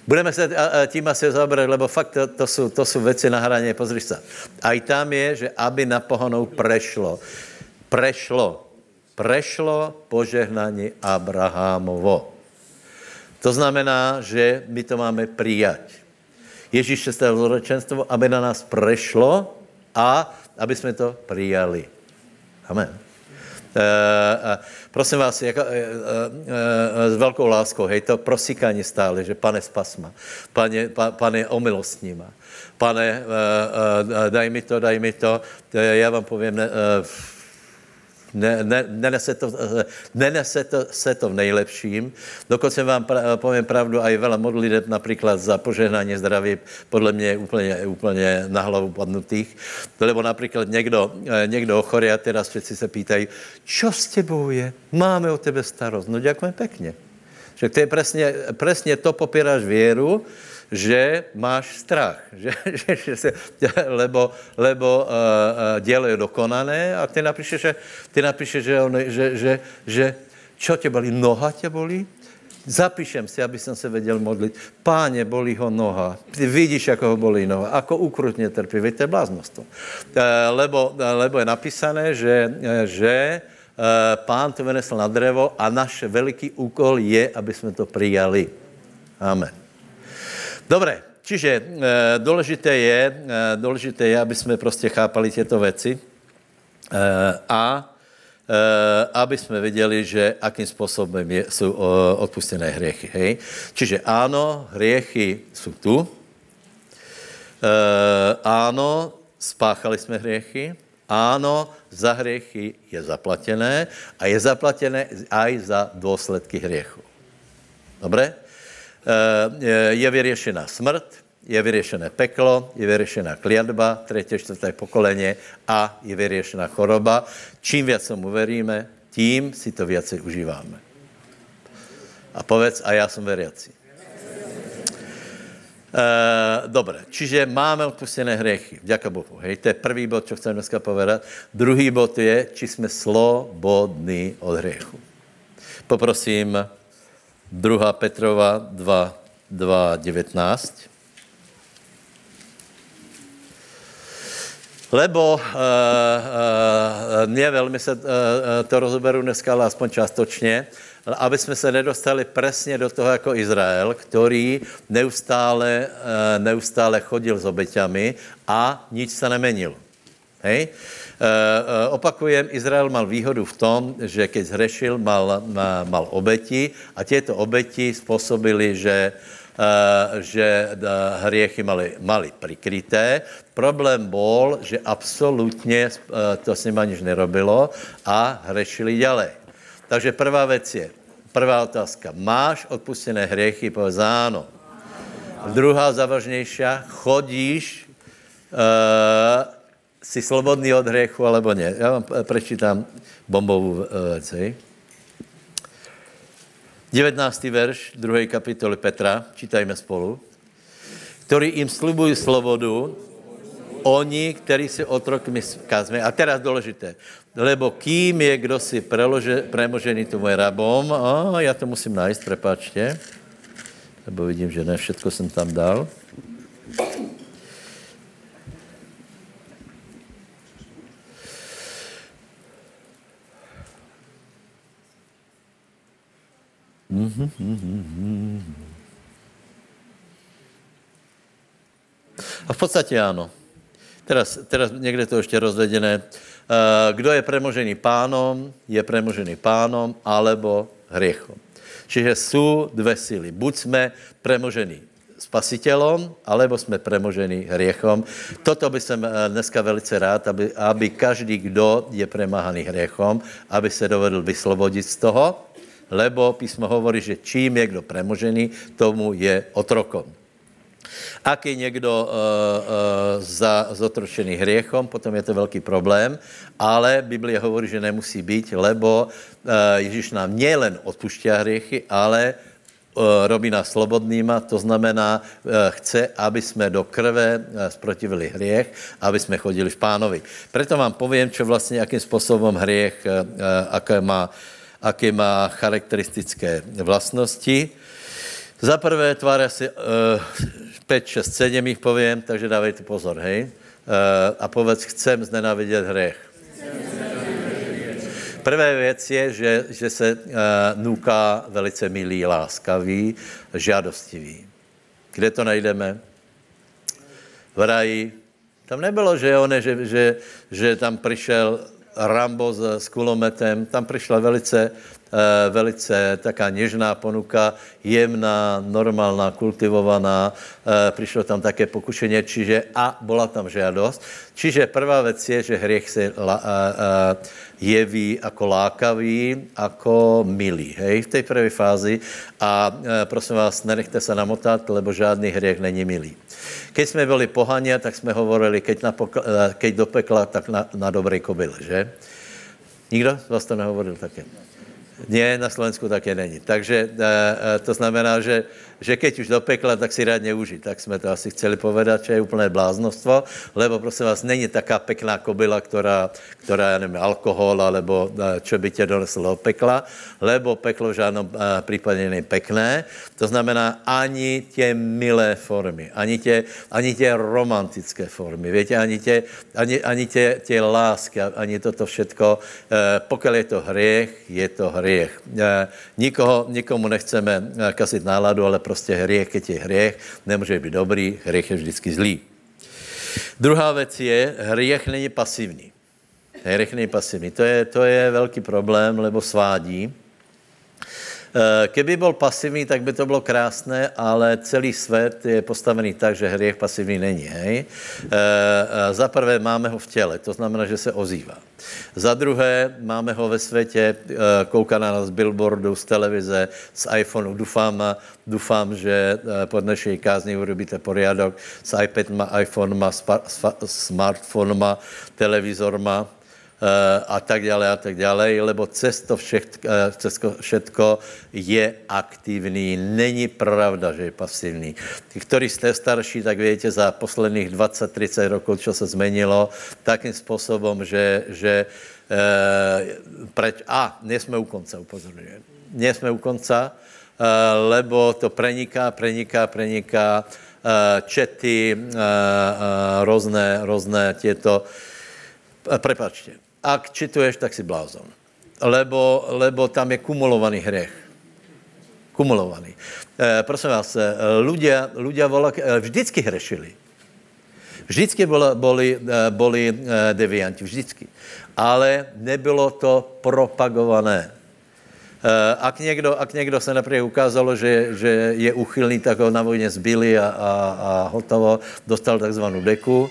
Budeme sa tím asi zaoberať, lebo fakt to sú veci na hranie, pozri sa. Aj tam je, že aby na pohanov prešlo. Prešlo požehnanie Abrahámovo. To znamená, že my to máme prijať. Ježíš sa stal zlorečenstvo, aby na nás prešlo a aby sme to prijali. Amen. Prosím vás, s veľkou láskou, hej, to prosíkanie stále, že Pane spasma, Pane omilostníma, Pane daj mi to, ja vám poviem... Nenese to v nejlepším. Dokonce vám poviem pravdu, aj veľa modliteb napríklad za požehnanie zdraví, podľa mňa je úplne na hlavu padnutých. Lebo napríklad niekto ochorie a teraz všetci sa pýtajú, čo s tebou je? Máme o tebe starosť. No ďakujem pekne. Že to je presne to, popieraš vieru, že máš strach, lebo dielo je dokonané a ty napíšeš, že čo te bolí? Noha te bolí? Zapíšem si, aby som sa vedel modliť. Páne, bolí ho noha. Ty vidíš, ako ho bolí noha. Ako ukrutne trpí. Veď to je bláznostvo. Lebo je napísané, že Pán to vynesl na drevo a náš veľký úkol je, aby sme to prijali. Amen. Dobre, čiže dôležité je, aby sme proste chápali tieto veci a aby sme vedeli, že akým spôsobom sú odpustené hriechy. Hej? Čiže áno, hriechy sú tu, áno, spáchali sme hriechy, áno, za hriechy je zaplatené a je zaplatené aj za dôsledky hriechu. Dobre? Je vyriešená smrt, je vyriešené peklo, je vyriešená kliatba, 3., 4. pokolenie a je vyriešená choroba. Čím viac tomu veríme, tím si to viacej užívame. A povedz, a ja som veriaci. Dobre, čiže máme odpustené hriechy. Vďaka Bohu. Hej, to je prvý bod, čo chcem dneska povedať. Druhý bod je, či sme slobodní od hriechu. Poprosím... 2. Petrova 2.19. Lebo neveľmi se to rozoberu dneska, ale aspoň částočně, aby jsme se nedostali přesně do toho jako Izrael, který neustále chodil s obeťami a nic se nemenil. Hej? Opakujem, Izrael mal výhodu v tom, že keď zhrešil, mal obeti a tieto obeti spôsobili, že hriechy mali prikryté. Problém bol, že absolútne to s nima nič nerobilo a hrešili ďalej. Takže prvá vec je, prvá otázka, máš odpustené hriechy? Povedz áno. Druhá, závažnejšia, chodíš, si slobodný od hriechu, alebo nie? Ja vám prečítam bombovú vec. 19. verš 2. kapitoly Petra, čítajme spolu. Ktorí im slibujú slobodu, oni, ktorí si otrokmi kazme. A teraz dôležité. Lebo kým je, kdo si premožený tomu je rabom. Ja to musím nájsť, prepáčte. Lebo vidím, že ne všetko som tam dal. A v podstate áno. Teraz niekde to ešte rozvedené. Kdo je premožený pánom, alebo hriechom. Čiže sú dve sily. Buď sme premožení spasiteľom, alebo sme premožení hriechom. Toto by som dneska velice rád, aby každý, kdo je premáhaný hriechom, aby sa dovedl vyslobodiť z toho, lebo písmo hovorí, že čím je kdo premožený, tomu je otrokom. Ak je niekto zotročený hriechom, potom je to veľký problém, ale Biblia hovorí, že nemusí byť, lebo Ježíš nám nielen odpúšťa hriechy, ale robí nás slobodnýma, to znamená, chce, aby sme do krve sprotivili hriech, aby sme chodili v pánovi. Preto vám poviem, čo vlastne, akým spôsobom hriech, aké má charakteristické vlastnosti. Za prvé tvária si 5, 6, 7 ich poviem, takže dávejte pozor, hej. A povedz, chcem znenávidieť hriech. Prvá vec je, že se núká velice milý, láskavý, žádostivý. Kde to najdeme? V raji. Tam nebylo, že tam prišel Rambo s kulometem, tam prišla velice taká nežná ponuka, jemná, normálna, kultivovaná, prišlo tam také pokušenie, čiže a bola tam žiadosť. Čiže prvá vec je, že hriech sa jeví ako lákavý, ako milý, hej, v tej prvej fázi a prosím vás, nenechte sa namotať, lebo žádný hriech není milý. Keď sme boli pohania, tak sme hovorili, keď do pekla, tak na dobrej kobyle, že? Nikdo z vás to nehovoril také? Nie, na Slovensku také není. Takže to znamená, že keď už do pekla, tak si rádne uži. Tak sme to asi chceli povedať, že je úplné bláznostvo, lebo prosím vás, není taká pekná kobyla, ktorá ja neviem, alkohol, alebo čo by ťa doneslo do pekla, lebo peklo v žádnom prípade není pekné. To znamená ani tie milé formy, ani tie romantické formy, viete, ani tie lásky, ani toto všetko. Pokiaľ je to hriech, je to hriech. Nikomu nechceme kasiť náladu, ale prostě hriech, keď je hriech, nemôže byť dobrý, hriech je vždycky zlý. Druhá vec je, hriech není pasivní. Hriech není pasivní. To je veľký problém, lebo svádí. Keby bol pasivní, tak by to bylo krásné, ale celý svět je postavený tak, že hriech pasivní není. Hej? Za prvé máme ho v těle, to znamená, že se ozývá. Za druhé máme ho ve světě, kouká na nás z billboardu, z televize, z iPhoneu. Dúfam, že po dnešnej kázni urobíte poriadok s iPadma, iPhonema, smartphonema, televizorma a tak ďalej, lebo cez to všetko je aktivní. Není pravda, že je pasivní. Tí, ktorí ste starší, tak viete, za posledných 20-30 rokov, čo sa zmenilo, takým spôsobom, že nie sme u konca, upozorňujem. Nie sme u konca, lebo to preniká, čety, rôzne tieto. Prepáčte, ak čituješ, tak si blázon. Lebo tam je kumulovaný hriech. Kumulovaný. Prosím vás, ľudia vždycky hrešili. Vždycky boli devianti, vždycky. Ale nebylo to propagované. Ak niekto sa napriek ukázalo, že je uchylný, tak ho na vojne zbili a hotovo. Dostal takzvanú deku.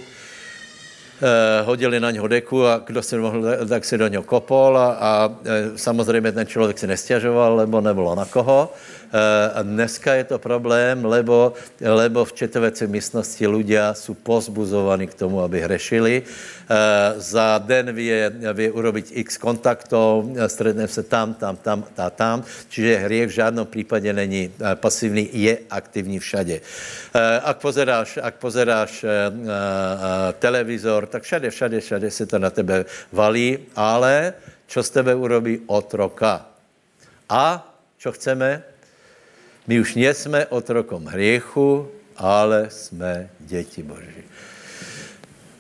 Hodili na ňo deku a kdo si mohl, tak si do ňo kopol a samozrejme ten človek si nestiažoval, lebo nebolo na koho. A dneska je to problém, lebo v četovacej místnosti ľudia sú pozbuzovaní k tomu, aby hrešili. Za den vie urobiť x kontaktov, stretne sa tam. Čiže hriech v žádnom prípade není pasívny, je aktivní všade. Ak pozeráš televízor, tak všade se to na tebe valí, ale čo z tebe urobí otroka? A čo chceme? My už nie sme otrokom hriechu, ale sme deti Boží.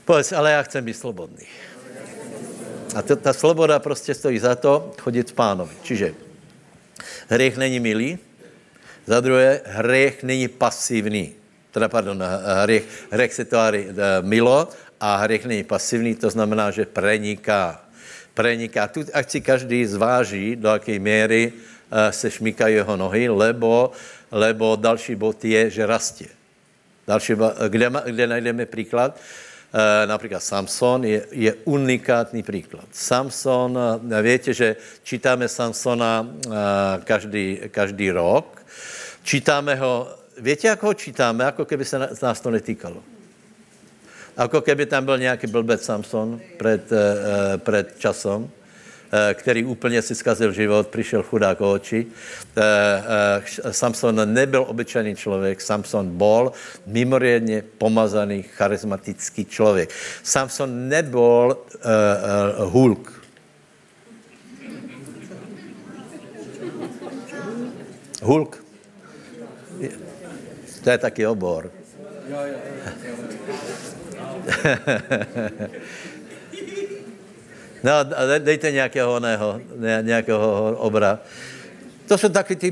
Povedz, ale ja chcem byť slobodný. A tá sloboda proste stojí za to chodiť s pánom. Čiže hriech není milý, za druhé, hriech není pasívny. Hriech se tváří milo, a hriech není pasivní, to znamená, že preniká. Tu ať si každý zváží, do jaké míry se šmíkají jeho nohy, lebo další bod je, že rastě. Kde najdeme příklad? Například Samson je unikátní příklad. Samson, víte, že čítáme Samsona každý rok. Čítáme ho, víte, jak ho čítáme? Jako keby se nás to netýkalo. Ako keby tam byl nejaký blbec Samson pred časom, který úplně si zkazil život, přišel chudák o oči. Samson nebyl obyčejný člověk, Samson bol mimoriadne pomazaný, charizmatický člověk. Samson nebol Hulk. Hulk. To je taky obor. No, dejte nějakého obra. To jsou taky ty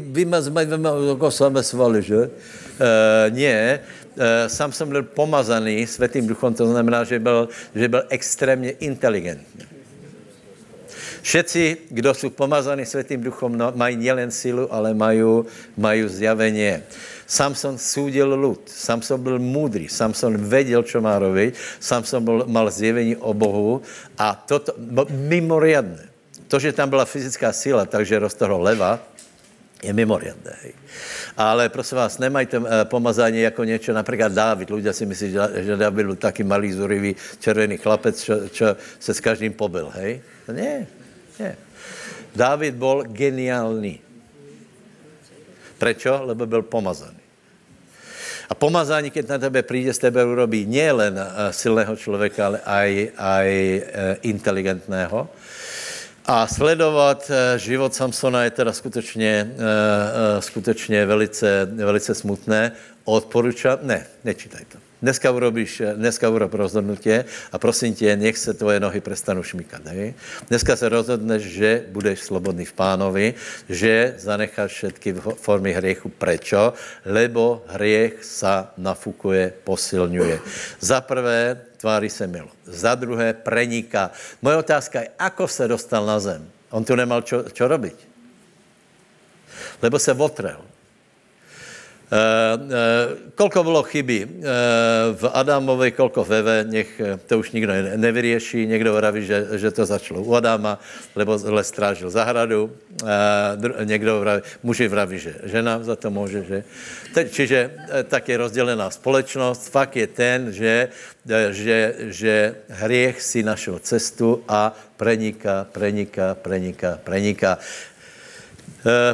samé svaly, že? Nie. Samson byl pomazaný svätým duchom, to znamená, že byl extrémně inteligentní. Všetci, kdo jsou pomazaní svätým duchom, mají nielen sílu, ale mají zjavenie. Samson súdil ľud, Samson byl múdry, Samson vedel, čo má robiť, Samson mal zjevení o Bohu a toto mimoriadne. To, že tam byla fyzická síla, takže roztrhl leva, je mimoriadne. Hej. Ale prosím vás, nemajte pomazání jako niečo, například Dávid. Ľudia si myslí, že Dávid byl taký malý, zúrivý, červený chlapec, čo se s každým pobil, hej? Nie. Dávid bol geniálny. Prečo? Lebo byl pomazaný. A pomazání, keď na tebe príde, z tebe urobí nielen silného človeka, ale aj inteligentného. A sledovat život Samsona je teda skutečně velice smutné. Odporuča? Ne, nečítaj to. Dneska urob rozhodnutie a prosím tě, nech se tvoje nohy prestanou šmíkat. Ne? Dneska se rozhodneš, že budeš slobodný v pánovi, že zanecháš všetky formy hriechu. Prečo? Lebo hriech sa nafukuje, posilňuje. Za prvé, tváří se milo. Za druhé, preniká. Moje otázka je, ako se dostal na zem? On tu nemal čo robiť. Lebo se votrel. Koľko bylo chyby v Adamovej, koľko v Eve, nech to už nikdo nevyrieší, někdo vraví, že to začalo u Adama, lebo zle strážil zahradu, muži vraví, že žena za to může, že... Čiže tak je rozdělená společnost, fakt je ten, že hriech si našel cestu a preniká.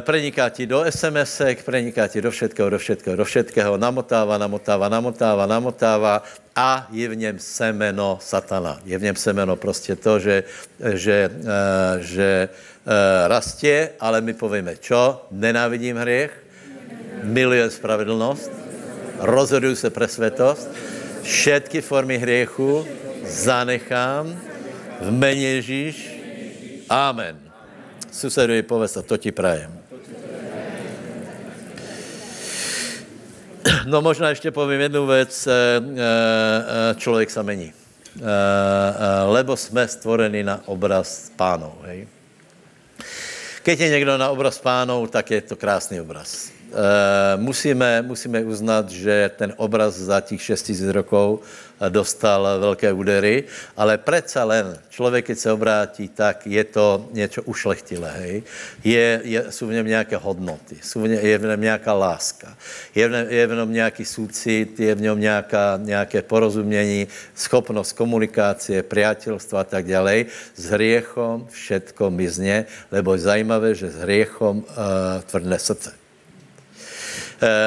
Preniká ti do SMS-ek, preniká ti do všetkého, namotáva a je v něm semeno satana. Je v něm semeno prostě to, že rastě, ale my povíme čo? Nenávidím hriech, milujem spravedlnost rozhoduju se pre svetost, všetky formy hriechu zanechám v mene Ježíš. Amen. Susedu jej povedz, to ti prajem. No možná ještě povím jednu věc, člověk se mení. Lebo jsme stvoreni na obraz Pánov. Hej? Keď je někdo na obraz Pánov, tak je to krásný obraz. Musíme uznat, že ten obraz za těch 6000 rokov dostal velké údery, ale přece len člověk, keď se obrátí, tak je to něco ušlechtilé, hej. Jsou v něm nějaké hodnoty, je v něm nějaká láska, je v něm nějaký soucit, je v něm nějaké porozumění, schopnost komunikace, přátelství a tak dále. S hriechom všetko mizne, lebo je zajímavé, že s hriechom tvrdne srdce.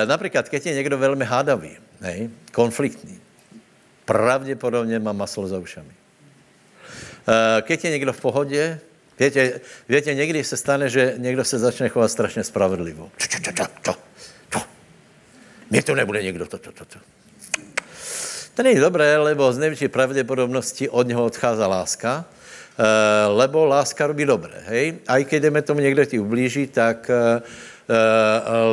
Například, keď je někdo velmi hádavý, hej, konfliktní, pravděpodobně má maslo za ušami. Keď je někdo v pohodě, víte, někdy se stane, že někdo se začne chovat strašně spravedlivo. Mně to nebude někdo to. To není dobré, lebo z největší pravděpodobnosti od něho odchází láska, lebo láska robí dobré, hej. A i když tomu někdo ti ublíží, tak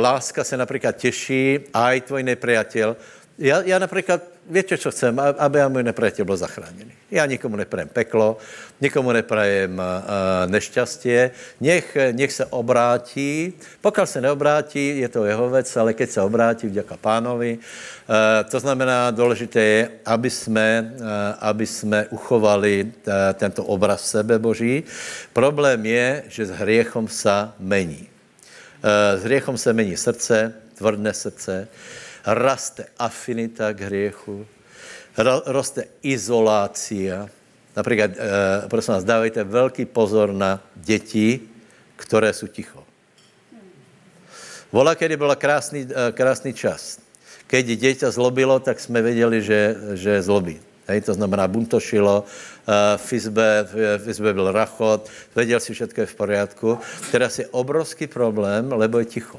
láska se napríklad teší a aj tvoj nepriateľ. Ja napríklad, viete, čo chcem? Aby aj môj nepriateľ bol zachránený. Ja nikomu neprajem peklo, nikomu neprajem nešťastie. Nech sa obrátí. Pokiaľ sa neobrátí, je to jeho vec, ale keď sa obráti, vďaka Pánovi. To znamená, dôležité je, aby sme uchovali tento obraz v sebe Boží. Problém je, že s hriechom sa mení. S hriechom se mení srdce, tvrdné srdce, raste afinita k hriechu, roste izolácia. Napríklad, prosím vás, dávajte veľký pozor na deti, ktoré sú ticho. Volakedy bola krásny čas. Keď dieťa zlobilo, tak sme vedeli, že zlobí. Hej, to znamená, buntošilo, v izbe byl rachot, vedel si všetko je v poriadku. Teraz je obrovský problém, lebo je ticho.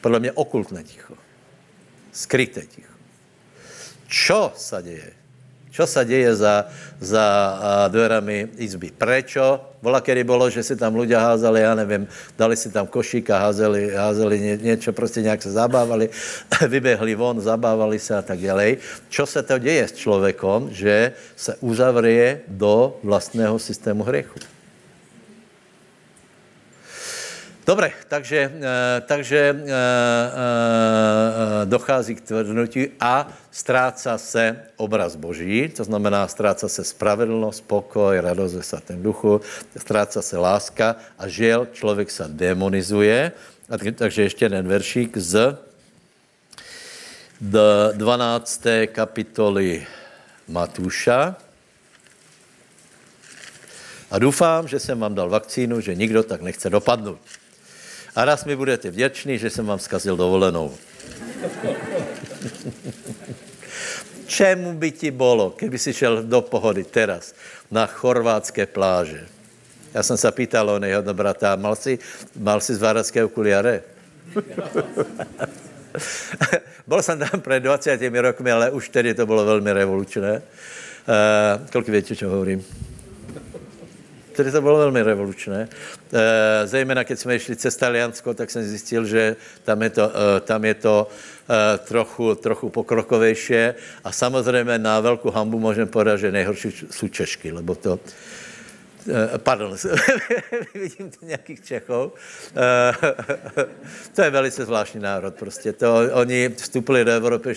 Podle mě okultné ticho. Skryté ticho. Čo sa deje? Čo sa deje za dverami izby? Prečo? Bola, kedy bolo, že si tam ľudia házali, ja neviem, dali si tam košík a házali niečo, proste nejak sa zabávali, vybehli von, zabávali sa a tak ďalej. Čo sa to deje s človekom, že sa uzavrie do vlastného systému hriechu? Dobre, takže dochází k tvrdnutí a ztráca se obraz Boží, to znamená ztráca se spravedlnost, pokoj, radost ve svatém duchu, ztráca se láska a žiel, člověk se demonizuje. Takže ještě jeden veršík z 12. kapitoly Matúša. A doufám, že jsem vám dal vakcínu, že nikdo tak nechce dopadnout. A raz mi budete vděční, že jsem vám zkazil dovolenou. Čemu by ti bolo, keby si šel do pohody teraz na chorvátské pláže? Já jsem se pýtal o nejhodno brata, mal si zváradské okuliare? Bol jsem tam před 20 rokmi, ale už tedy to bylo velmi revolučné. Kolik větě, čo hovorím? Tedy to bylo velmi revolučné. Zejména, keď jsme išli cez Taliansko, tak jsem zjistil, že tam je to trochu pokrokovější. A samozřejmě na velkou hambu můžeme podat, že nejhorší jsou Češky, lebo to... Pardon, vidím tu nějakých Čechov. To je velice zvláštní národ prostě. Oni vstupili do Evropy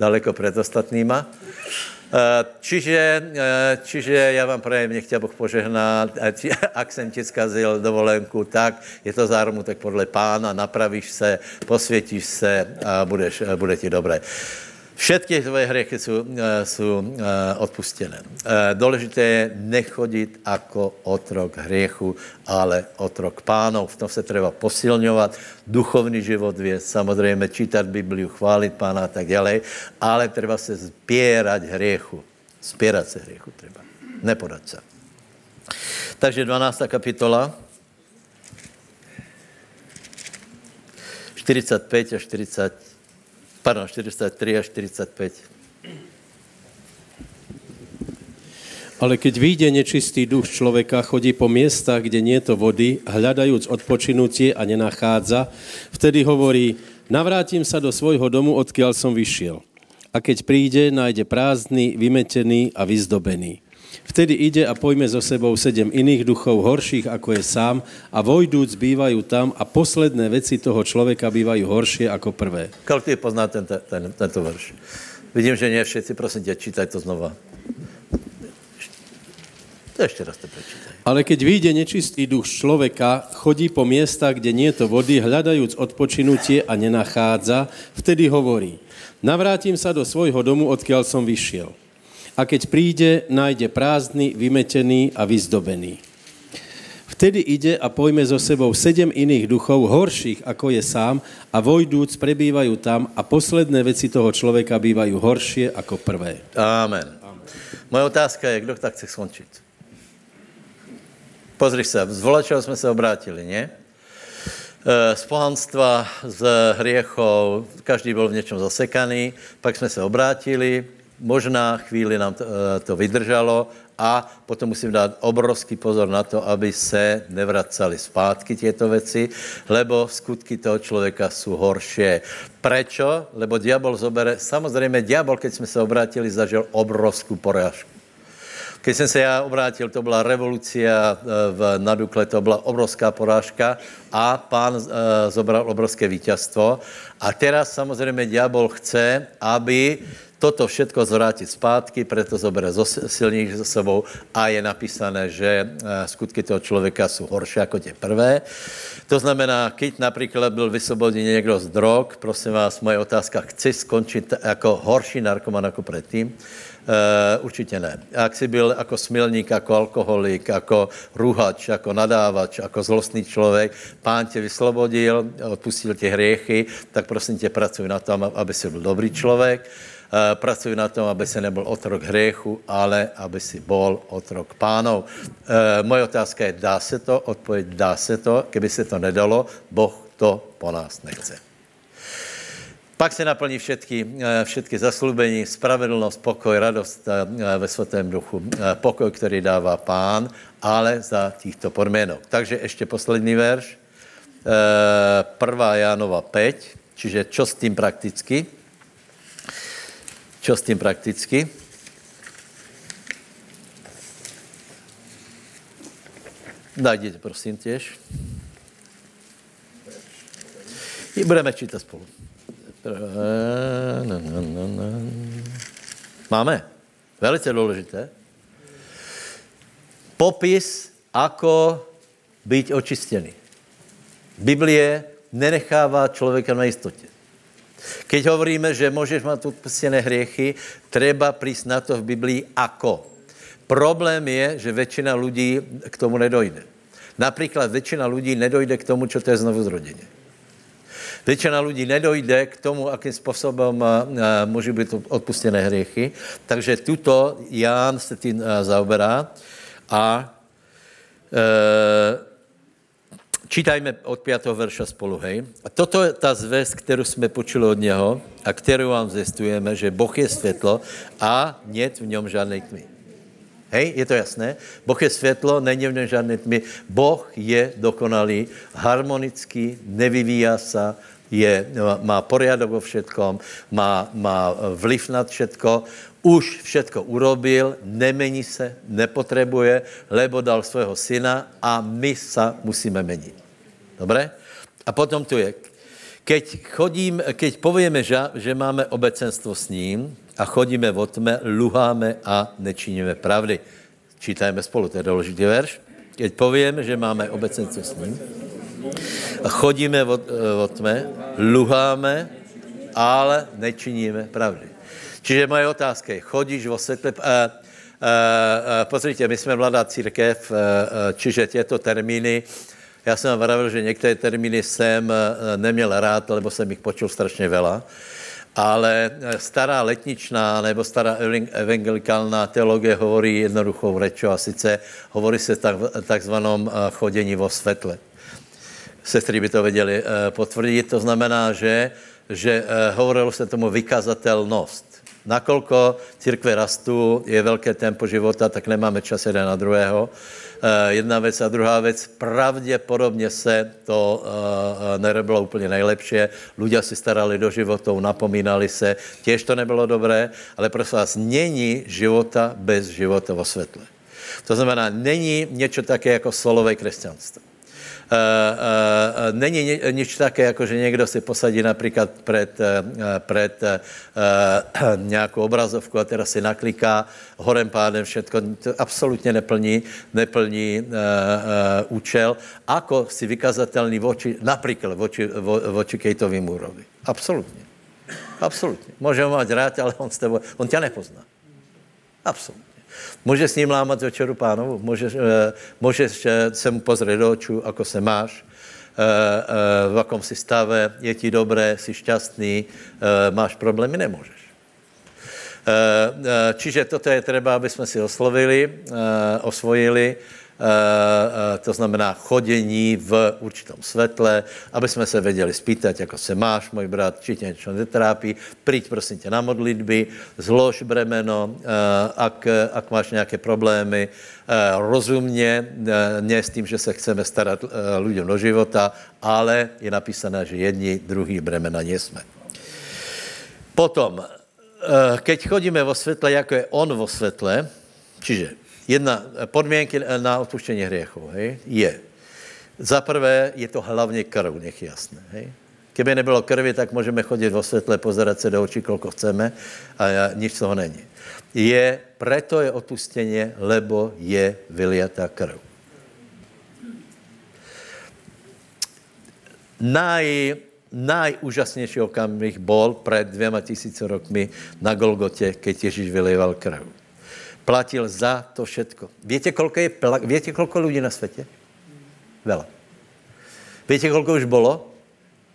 daleko před ostatníma. Čiže já vám prajem, nech ťa Boh požehná, ak jsem ti zkazil dovolenku, tak je to zármutek podle Pána, napravíš se, posvětíš se a bude ti dobré. Všetky tvoje hriechy sú odpustené. Důležité je nechodit jako otrok hriechu, ale otrok Pánov. V tom se treba posilňovat. Duchovný život je samozřejmě čítat Bibliu, chválit Pána a tak ďalej, ale treba se spierať hriechu. Spierať se hriechu treba. Nepodať se. Takže 12. kapitola. 45 a 40, pardon, 43 a 45. Ale keď vyjde nečistý duch človeka, chodí po miestach, kde nie je to vody, hľadajúc odpočinutie a nenachádza, vtedy hovorí, navrátim sa do svojho domu, odkiaľ som vyšiel. A keď príde, nájde prázdny, vymetený a vyzdobený. Vtedy ide a pojme so sebou 7 iných duchov, horších ako je sám, a vojdúc bývajú tam a posledné veci toho človeka bývajú horšie ako prvé. Koľko je pozná tento verš? Vidím, že nie všetci, prosím ťa, čítaj to znova. Ešte raz to prečítaj. Ale keď vyjde nečistý duch človeka, chodí po miestach, kde nie je to vody, hľadajúc odpočinutie a nenachádza, vtedy hovorí, navrátim sa do svojho domu, odkiaľ som vyšiel. A keď príde, nájde prázdny, vymetený a vyzdobený. Vtedy ide a pojme so sebou 7 iných duchov, horších ako je sám, a vojdúc prebývajú tam a posledné veci toho človeka bývajú horšie ako prvé. Amen. Amen. Moja otázka je, kto tak chce skončiť? Pozri sa, z volačeho sme sa obrátili, nie? Z pohanstva, z hriechov, každý bol v niečom zasekaný, pak sme sa obrátili, možná chvíli nám to vydržalo a potom musím dát obrovský pozor na to, aby se nevracali zpátky tieto veci, lebo skutky toho človeka sú horšie. Prečo? Lebo diabol zobere... Samozrejme, diabol, keď sme sa obrátili, zažil obrovskú porážku. Keď som sa ja obrátil, to bola revolúcia na Dukle, to bola obrovská porážka a pán zobral obrovské víťazstvo. A teraz samozrejme diabol chce, aby toto všetko zvrátiť zpátky, preto zoberie silných za sebou a je napísané, že skutky toho človeka sú horšie ako tie prvé. To znamená, keď napríklad byl vyslobodený niekto z drog, prosím vás, moje otázka, chci skončiť ako horší narkoman ako predtým? Určite ne. Ak si byl ako smilník, ako alkoholik, ako rúhač, ako nadávač, ako zlostný človek, pán tě vyslobodil, odpustil tě hriechy, tak prosím tě, pracuj na tom, aby si byl dobrý človek. Pracuj na tom, aby si nebol otrok hriechu, ale aby si bol otrok pánov. Moje otázka je, dá se to? Odpověď, dá se to. Keby se to nedalo, Boh to po nás nechce. Pak se naplní všetky zaslúbení, spravedlnosť, pokoj, radosť ve svatém duchu. Pokoj, ktorý dáva pán, ale za týchto podmienok. Takže ešte posledný verš. 1. Jánova 5, čiže čo s tým prakticky? Čo s tým prakticky? Nájdete, prosím, tiež. I budeme čítať spolu. Máme? Velice dôležité. Popis, ako byť očistený. Biblia nenechává človeka na istote. Keď hovoríme, že môžeš mať odpustené hriechy, treba prísť na to v Biblii ako. Problém je, že väčšina ľudí k tomu nedojde. Napríklad väčšina ľudí nedojde k tomu, čo to je znovuzrodenie. Väčšina ľudí nedojde k tomu, akým spôsobom môžu byť odpustené hriechy. Takže tuto Ján sa tým zaoberá a čítajme od 5. verša spolu, hej. A toto je tá zväz, ktorú sme počuli od neho a ktorú vám zjistujeme, že Boh je svetlo a niet v ňom žádnej tmy. Hej, je to jasné? Boh je svetlo, není v ňom žádnej tmy. Boh je dokonalý, harmonický, nevyvíja sa, má poriadok vo všetkom, má vliv nad všetko. Už všetko urobil, nemení se, nepotrebuje, lebo dal svého syna a my sa musíme meniť. Dobre? A potom tu je, keď povieme, že máme obecenstvo s ním a chodíme vo tme, luháme a nečiníme pravdy. Čítajme spolu, to je dôležitý verš. Keď povieme, že máme obecenstvo s ním a chodíme vo tme, luháme, ale nečiníme pravdy. Čiže moje otázka je, chodíš vo svetle... Pozrite, my sme mladá církev, čiže tieto termíny, já jsem vám vravil, že některé termíny jsem neměl rád, lebo jsem ich počul strašně veľa, ale stará letničná nebo stará evangelikálna teologie hovorí jednoduchou rečou a sice hovorí se takzvanom chodění vo svetle. sestry by to věděli potvrdit. To znamená, že hovorilo se tomu vykazatelnost. Nakolko církve rastu, je velké tempo života, tak nemáme čas jeden na druhého. Jedna věc a druhá věc, pravděpodobně se to nerobilo úplně nejlepšie. Ľudia si starali do životov, napomínali se, tiež to nebylo dobré, ale prosím vás, není života bez života vo světle. To znamená, není něco také jako solové kresťanstvo. Není nič také, jako že někdo si posadí například před nějakou obrazovku a teda si nakliká horem pádem všetko. To absolutně neplní účel, ako si vykazatelný voči, například voči Kejtovým úrovi. Absolutně. Může ho mať rád, ale on tě nepozná. Absolutně. Může s ním lámat večeru pánovu, můžeš se mu pozrieť do očů, ako se máš, v akom si stave, je ti dobré, si šťastný, máš problémy, nemůžeš. Čiže toto je třeba, aby jsme si osvojili, to znamená chodění v určitom světle, aby jsme se věděli spýtať, ako se máš, můj brat, či tě něco netrápí, príď prosím tě na modlitby, zlož bremeno, ak máš nějaké problémy, rozumně, ne s tím, že se chceme starat ľuďom do života, ale je napísané, že jedni, druhý bremena nesme. Potom, keď chodíme vo světle, jako je on vo světle, čiže jedna podmienky na odpúštenie hriechov, hej, je. Za prvé je to hlavne krv, nech jasné, hej. Keby nebylo krvi, tak môžeme chodiť vo svetle, pozerať sa do očí, koľko chceme a nič toho není. Preto je odpustenie, lebo je vyliatá krv. Najúžasnejší okamih bol pred 2000 rokmi na Golgote, keď Ježíš vylieval krv. Platil za to všetko. Viete, koľko ľudí na svete? Veľa. Viete, koľko už bolo?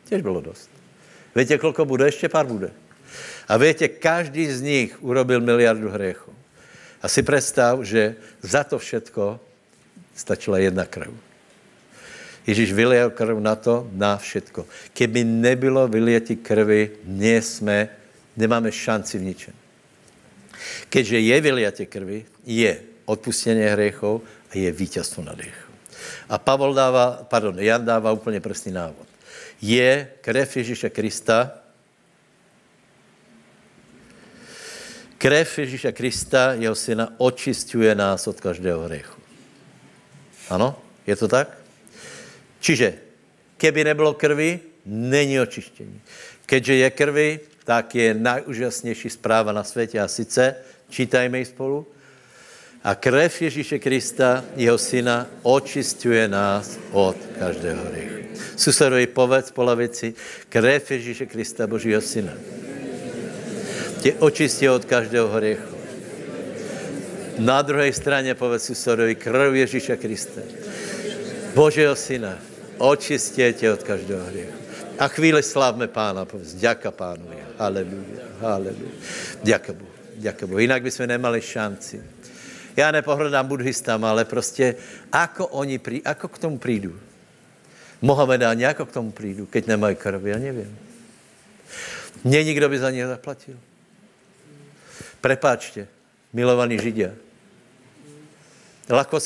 Tiež bolo dosť. Viete, koľko bude? Ešte pár bude. A viete, každý z nich urobil miliardu hriechov. A si predstav, že za to všetko stačila jedna krv. Ježíš vylial krv na to, na všetko. Keby nebylo vylieti krvi, nemáme šanci v ničem. Keďže je vyliatie krvi, je odpustenie hriechov a je víťazstvo nad hriechom. A Ján dáva úplne presný návod. Je krev Ježíša Krista. Krev Ježíša Krista, jeho syna, očisťuje nás od každého hriechu. Ano? Je to tak? Čiže, keby nebolo krvi, není očištění. Keďže je krvi, tak je najúžasnejší správa na svete a sice, čítajme ji spolu, a krev Ježíše Krista, jeho syna, očisťuje nás od každého hriechu. Susedovi povedz po lavici, krev Ježíše Krista, Božího syna, tě očistí od každého hriechu. Na druhej strane povedz susedovi, krev Ježíša Krista, Božího syna, očistí tě od každého hriechu. A chvíli slávme Pána, povedz, ďaká Pánu, halelujá, halelujá. Ďaká Bohu. Inak by sme nemali šanci. Ja nepohrdám buddhistám, ale prostě, ako k tomu prídu? Mohamedáni, ako k tomu prídu, keď nemají krv, ja neviem. Mne nikdo by za ně zaplatil. Prepáčte, milovaní Židia. Ľahko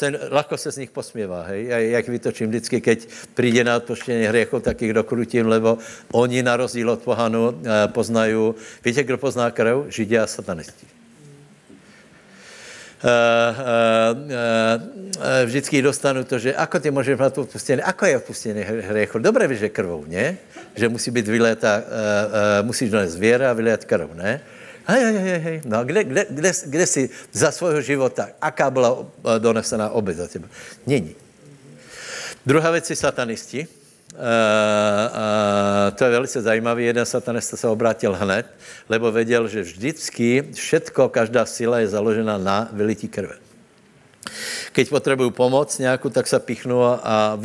se z nich posmievá, hej. Ja ich vytočím vždycky, keď príde na odpuštenie hriechov, tak ich dokrutím, lebo oni na rozdíl od pohanu poznajú... Viete, kdo pozná krv? Židia a satanisti. Vždycky dostanú to, že ako ty môžeš mať odpustenie? Ako je odpustenie hriechov? Dobre víš, že krvou, ne? Že musí byť vyliatá... musíš donést viera a vyliať krv, ne? Hej. No a kde si za svojho života, aká byla donesená obec za teba? Není. Druhá věc je satanisti. To je velice zajímavé. Jeden satanista se obrátil hned, lebo věděl, že vždycky všetko, každá síla je založena na vylití krve. Keď potřebují pomoc nějakou, tak se pichnou a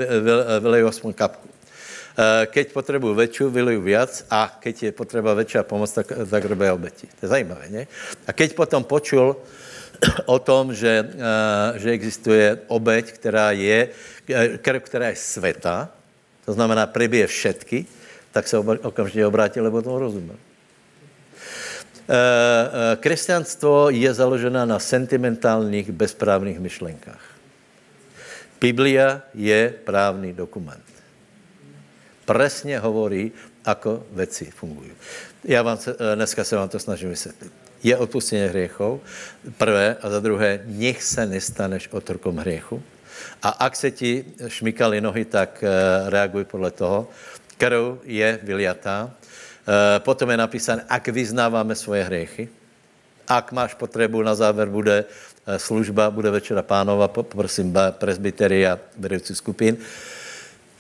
vylejí aspoň kapku. Keď potrebujú väčšiu, vylejú viac a keď je potreba väčšia pomoc, tak robia obeti. To je zajímavé, nie? A keď potom počul o tom, že existuje obeť, ktorá je krv, ktorá je sveta, to znamená prebije všetky, tak sa okamžite obrátí, lebo tomu rozumel. Kresťanstvo je založené na sentimentálnych, bezprávnych myšlenkách. Biblia je právny dokument. Presne hovorí, ako veci fungujú. Dneska sa vám to snažím vysvetliť. Je odpustenie hriechov, prvé, a za druhé, nech sa nestaneš otrokom hriechu. A ak se ti šmykali nohy, tak reaguj podle toho. Krv je vyliatá. Potom je napísané, ak vyznáváme svoje hriechy, ak máš potrebu, na záver bude služba, bude Večera Pánova, poprosím presbyteria vedoucí skupin.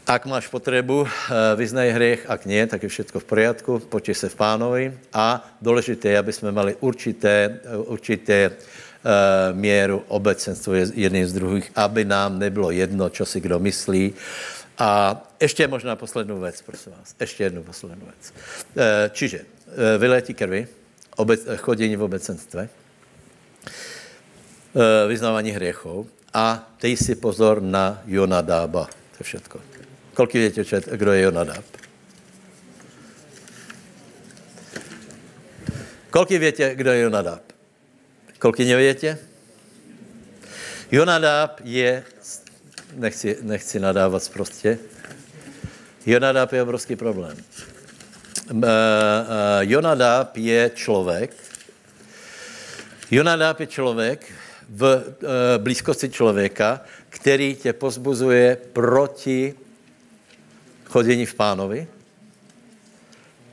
Ak máš potrebu, vyznaj hriech, ak nie, tak je všetko v poriadku, potíš se v Pánovi. A důležité je, aby jsme mali určité mieru obecenstvo jedným z druhých, aby nám nebylo jedno, čo si kdo myslí. A ještě možná poslednou věc, prosím vás. Ještě jednu poslednou věc. Čiže vylétí krvi, chodění v obecenstve, vyznávání hriechov a dej si pozor na Jonadába. To je všetko. Koľko viete, kdo je Jonadáb? Koľko viete, kdo je Jonadáb? Koľko neviete? Jonadáb je... Nechci nadávat sprostě. Jonadáb je obrovský problém. Jonadáb je člověk. Jonadáb je člověk v blízkosti člověka, který tě pozbuzuje proti chodění v Pánovi,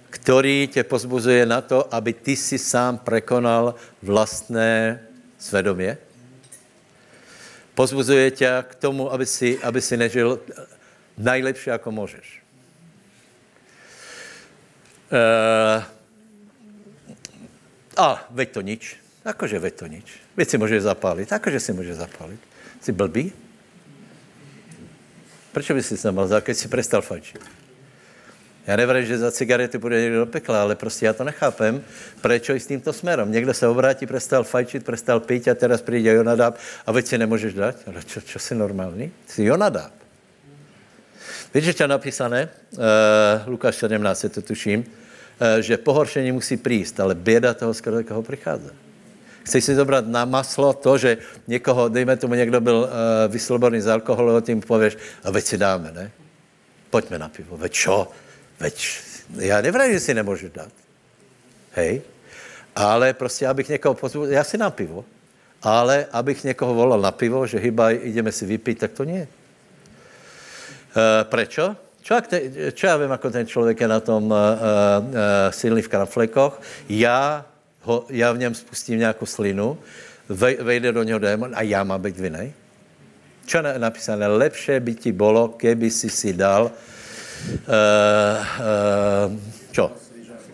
který tě pozbuzuje na to, aby ty si sám prekonal vlastné svědomí. Pozbuzuje tě k tomu, aby si nežil nejlepší, jako můžeš. A veď to nič. Akože veď to nič. Veď si můžeš zapálit. Akože si můžeš zapálit. Jsi blbý? Proč by si se mal zapálit, když si prestal fajčit? Já nevrím, že za cigarety půjde někdo do pekla, ale prostě já to nechápem, proč i s tímto směrem. Někdo se obrátí, prestal fajčit, prestal pít a teraz přijde Jonadáb a veď si nemůžeš dát. Ale čo si normální? Jsi Jonadáb. Víš, že je napísané, Lukáš 17, to tuším, že pohoršení musí přijít, ale běda toho, skoro koho přichází. Chceš si zobrat na maslo to, že někoho, dejme tomu, někdo byl vysloboný z alkoholu, o tím pověš, a veď si dáme, ne? Pojďme na pivo, veď čo? Veď, já nevrám, že si nemůžu dát. Hej. Ale prostě, abych někoho pozval, já si dám pivo, ale abych někoho volal na pivo, že chyba ideme si vypít, tak to nie. Prečo? Čo já vím, ako ten člověk je na tom silný v kramflekoch. Já v něm spustím nějakou slinu, vejde do něho démon a já mám být vinej. Čo je napísané? Lepšie by ti bolo, keby si si dal čo?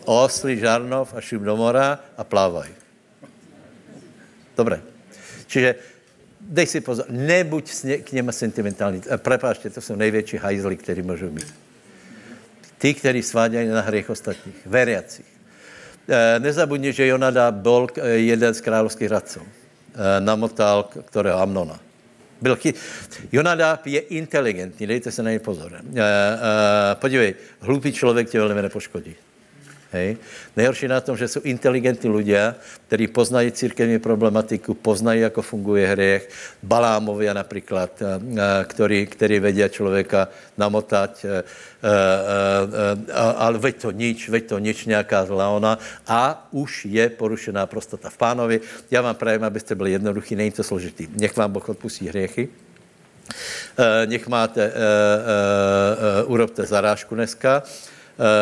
Osly, žarnov a šup do mora a plávaj. Dobre. Čiže dej si pozor. Nebuď k něma sentimentální. Prepáčte, to jsou největší hajzly, který můžou být. Ty, který svádějí na hriech ostatních. Veriacich. Nezabudni, že Jonadá byl jeden z královských radců. Namotal kterého Amnona. Jonadáb je inteligentní, dejte se na něj pozor. Podívej, hlupý člověk tě velmi nepoškodí. Hej. Nejhorší na tom, že jsou inteligentní lidé, kteří poznají církevní problematiku, poznají, jak funguje hriech. Balámovia například, který vedí člověka namotat, ale veď to nič, nějaká zlaona a už je porušená prostata v Pánovi. Já vám prajem, abyste byli jednoduchý, není to složitý. Nech vám Boh odpustí hriechy. Nech máte, urobte zarážku dneska.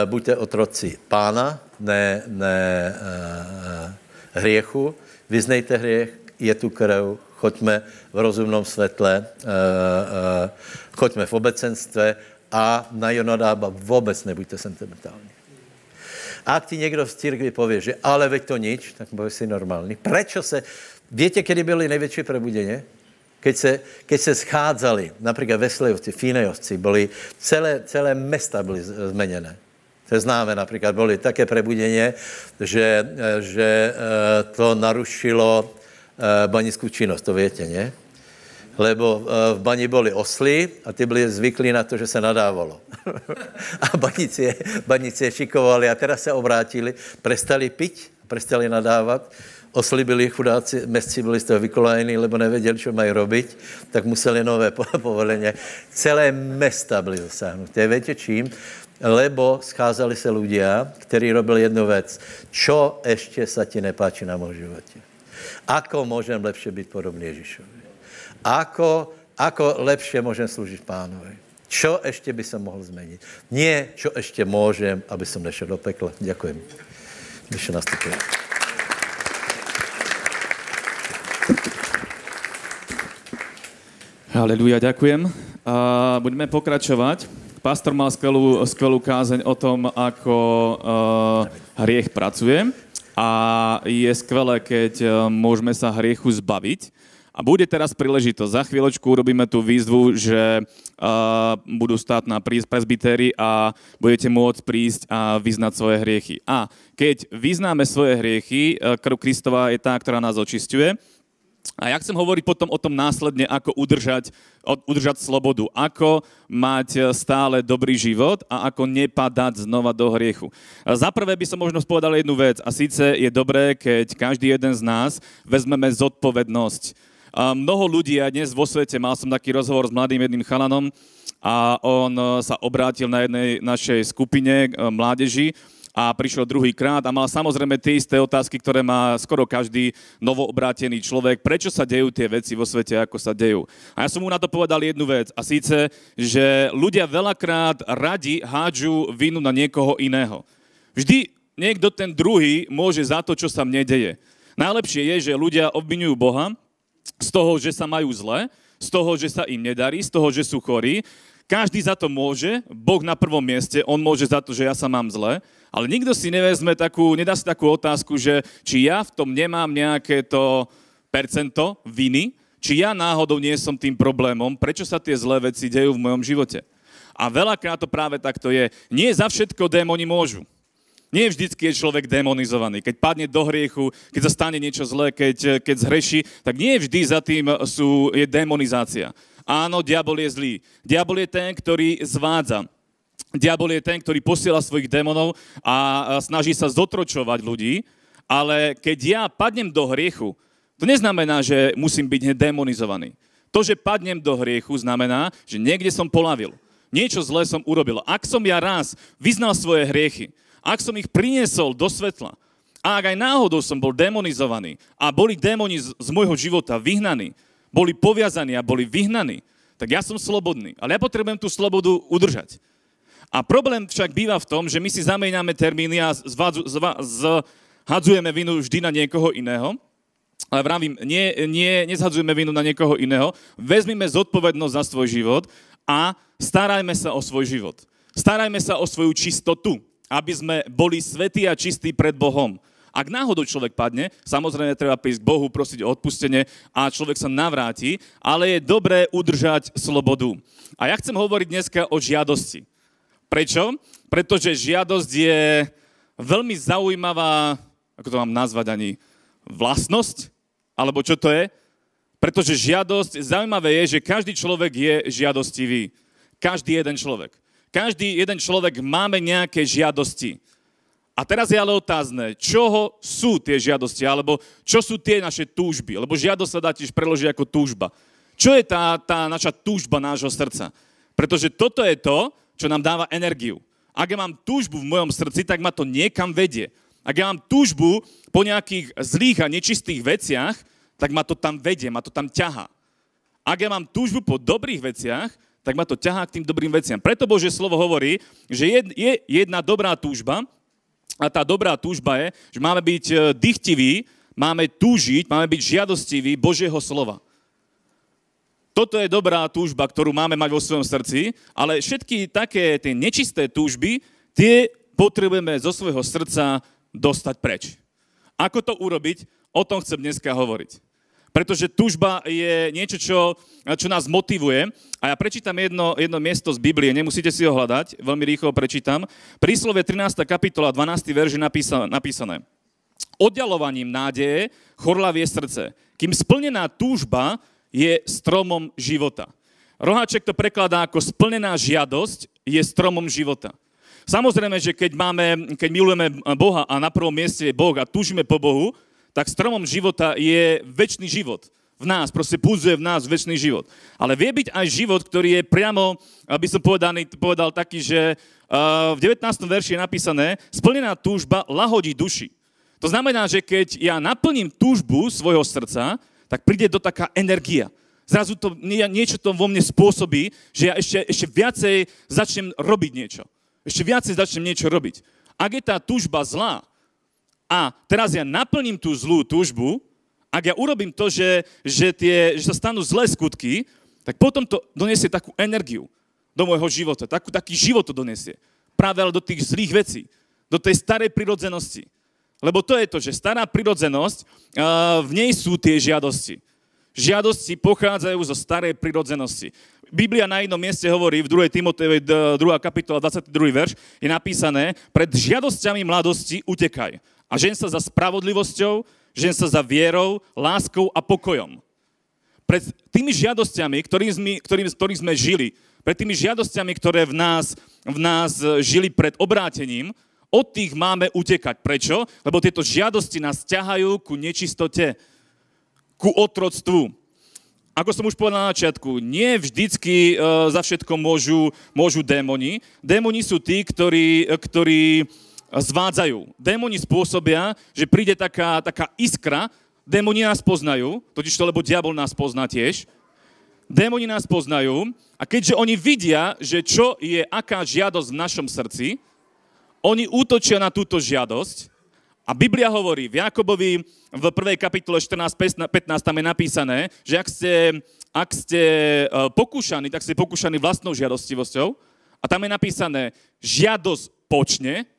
Buďte otroci Pána, ne hriechu, vyznejte hriech, je tu krev, choďme v rozumnom světle, choďme v obecenstve a na Jonadába vůbec nebuďte sentimentální. A ak ti někdo z církvi pově, že ale veď to nič, tak bude si normální. Prečo se... Viete, kedy byly největší prebudenie? Keď se schádzali, například Veslejovci, Fínejovci, celé mesta byly zmeněné. To je známe například, byly také prebudeně, že to narušilo banickou činnost, to větě, ne? lebo v bani boli osly a ty byli zvyklí na to, že se nadávalo. A banici je šikovali a teda se obrátili, prestali piť, prestali nadávat. Osly byli chudáci, mestci byli z toho vykolajení, lebo nevěděli, co mají robiť, tak museli nové povolení. Celé mesta byli zasáhnuté. Víte čím? Lebo scházali se ľudia, který robil jednu věc. Čo ještě se ti nepáči na mém životě? Ako můžem lepšie být podobný Ježíšovi? Ako lepšie môžem slúžiť pánovi? Čo ešte by som mohol zmeniť? Nie, čo ešte môžem, aby som nešiel do pekla. Ďakujem. Ešte nastupujem. Halelúja, ďakujem. A budeme pokračovať. Pastor mal skvelú kázeň o tom, ako hriech pracuje. A je skvelé, keď môžeme sa hriechu zbaviť. A bude teraz príležitosť. Za chvíľočku urobíme tú výzvu, že budú stáť na presbytéri a budete môcť prísť a vyznať svoje hriechy. A keď vyznáme svoje hriechy, krv Kristova je tá, ktorá nás očisťuje. A ja chcem hovoriť potom o tom následne, ako udržať slobodu, ako mať stále dobrý život a ako nepadať znova do hriechu. Za prvé by som možno spovedal jednu vec, a síce je dobré, keď každý jeden z nás vezmeme zodpovednosť. Mnoho ľudí aj dnes vo svete, mal som taký rozhovor s mladým jedným chalanom a on sa obrátil na jednej našej skupine mládeži a prišiel druhýkrát a mal samozrejme tie isté otázky, ktoré má skoro každý novoobrátený človek. Prečo sa dejú tie veci vo svete, ako sa dejú? A ja som mu na to povedal jednu vec a síce, že ľudia veľakrát radi hádžu vinu na niekoho iného. Vždy niekto ten druhý môže za to, čo sa mne deje. Najlepšie je, že ľudia obviňujú Boha z toho, že sa majú zle, z toho, že sa im nedarí, z toho, že sú chorí. Každý za to môže, Boh na prvom mieste, on môže za to, že ja sa mám zle, ale nikto si nedá si takú otázku, že či ja v tom nemám nejaké to percento viny, či ja náhodou nie som tým problémom, prečo sa tie zlé veci dejú v mojom živote. A veľakrát to práve takto je. Nie za všetko démoni môžu. Nie vždycky je človek demonizovaný. Keď padne do hriechu, keď sa stane niečo zlé, keď zhreší, tak nie vždy za tým je demonizácia. Áno, diabol je zlý. Diabol je ten, ktorý zvádza. Diabol je ten, ktorý posiela svojich démonov a snaží sa zotročovať ľudí, ale keď ja padnem do hriechu, to neznamená, že musím byť demonizovaný. To, že padnem do hriechu, znamená, že niekde som polavil. Niečo zlé som urobil. Ak som ja raz vyznal svoje hriechy, ak som ich priniesol do svetla, a ak aj náhodou som bol demonizovaný a boli démoni z môjho života vyhnaní, boli poviazaní a boli vyhnaní, tak ja som slobodný. Ale ja potrebujem tú slobodu udržať. A problém však býva v tom, že my si zamieňame termíny a zhadzujeme vinu vždy na niekoho iného. Ale vravím, nezhadzujeme vinu na niekoho iného. Vezmime zodpovednosť za svoj život a starajme sa o svoj život. Starajme sa o svoju čistotu, aby sme boli svätí a čistí pred Bohom. Ak náhodou človek padne, samozrejme treba prísť k Bohu, prosiť o odpustenie a človek sa navráti, ale je dobré udržať slobodu. A ja chcem hovoriť dneska o žiadosti. Prečo? Pretože žiadosť je veľmi zaujímavá, ako to mám nazvať ani, vlastnosť? Alebo čo to je? Pretože žiadosť, zaujímavé je, že každý človek je žiadostivý. Každý jeden človek. Každý jeden človek máme nejaké žiadosti. A teraz je ale otázne, čoho sú tie žiadosti, alebo čo sú tie naše túžby, lebo žiadosť sa dá tiež preložiť ako túžba. Čo je tá naša túžba nášho srdca? Pretože toto je to, čo nám dáva energiu. Ak ja mám túžbu v mojom srdci, tak ma to niekam vedie. Ak ja mám túžbu po nejakých zlých a nečistých veciach, tak ma to tam vedie, ma to tam ťahá. Ak ja mám túžbu po dobrých veciach, tak ma to ťahá k tým dobrým veciam. Preto Božie slovo hovorí, že je jedna dobrá túžba a tá dobrá túžba je, že máme byť dychtiví, máme túžiť, máme byť žiadostiví Božieho slova. Toto je dobrá túžba, ktorú máme mať vo svojom srdci, ale všetky také tie nečisté túžby, tie potrebujeme zo svojho srdca dostať preč. Ako to urobiť? O tom chcem dneska hovoriť. Pretože túžba je niečo, čo nás motivuje. A ja prečítam jedno miesto z Biblie, nemusíte si ho hľadať, veľmi rýchlo prečítam. Príslovie 13. kapitola, 12. verš je napísané. Oddialovaním nádeje chorlavie srdce, kým splnená túžba je stromom života. Roháček to prekladá ako splnená žiadosť je stromom života. Samozrejme, že keď milujeme Boha a na prvom mieste je Boh a túžime po Bohu, tak stromom života je večný život. V nás, proste púdzuje v nás večný život. Ale vie byť aj život, ktorý je priamo, aby som povedal taký, že v 19. verši je napísané, splnená túžba lahodí duši. To znamená, že keď ja naplním túžbu svojho srdca, tak príde do taká energia. Zrazu to niečo to vo mne spôsobí, že ja ešte viacej začnem robiť niečo. Ešte viacej začnem niečo robiť. Ak je tá túžba zlá a teraz ja naplním tú zlú túžbu, ak ja urobím to, že sa stanú zlé skutky, tak potom to donesie takú energiu do môjho života. Taký život to donesie. Práve ale do tých zlých vecí. Do tej starej prirodzenosti. Lebo to je to, že stará prirodzenosť, v nej sú tie žiadosti. Žiadosti pochádzajú zo starej prirodzenosti. Biblia na jednom mieste hovorí, v 2. Timotejovej 2. kapitola 22. verš, je napísané, pred žiadosťami mladosti utekaj a žeň sa za spravodlivosťou, žeň sa za vierou, láskou a pokojom. Pred tými žiadosťami, ktorým sme žili, pred tými žiadosťami, ktoré v nás žili pred obrátením, od tých máme utekať. Prečo? Lebo tieto žiadosti nás ťahajú ku nečistote, ku otroctvu. Ako som už povedal na začiatku, nie vždycky za všetko môžu démoni. Démoni sú tí, ktorí zvádzajú. Démoni spôsobia, že príde taká iskra. Démoni nás poznajú, totiž to, lebo diabol nás pozná tiež. Démoni nás poznajú a keďže oni vidia, že čo je aká žiadosť v našom srdci, oni útočia na túto žiadosť. A Biblia hovorí, v Jakobovi v 1. kapitole 14, 15 tam je napísané, že ak ste pokúšaní, tak ste pokúšaní vlastnou žiadostivosťou. A tam je napísané, žiadosť počne,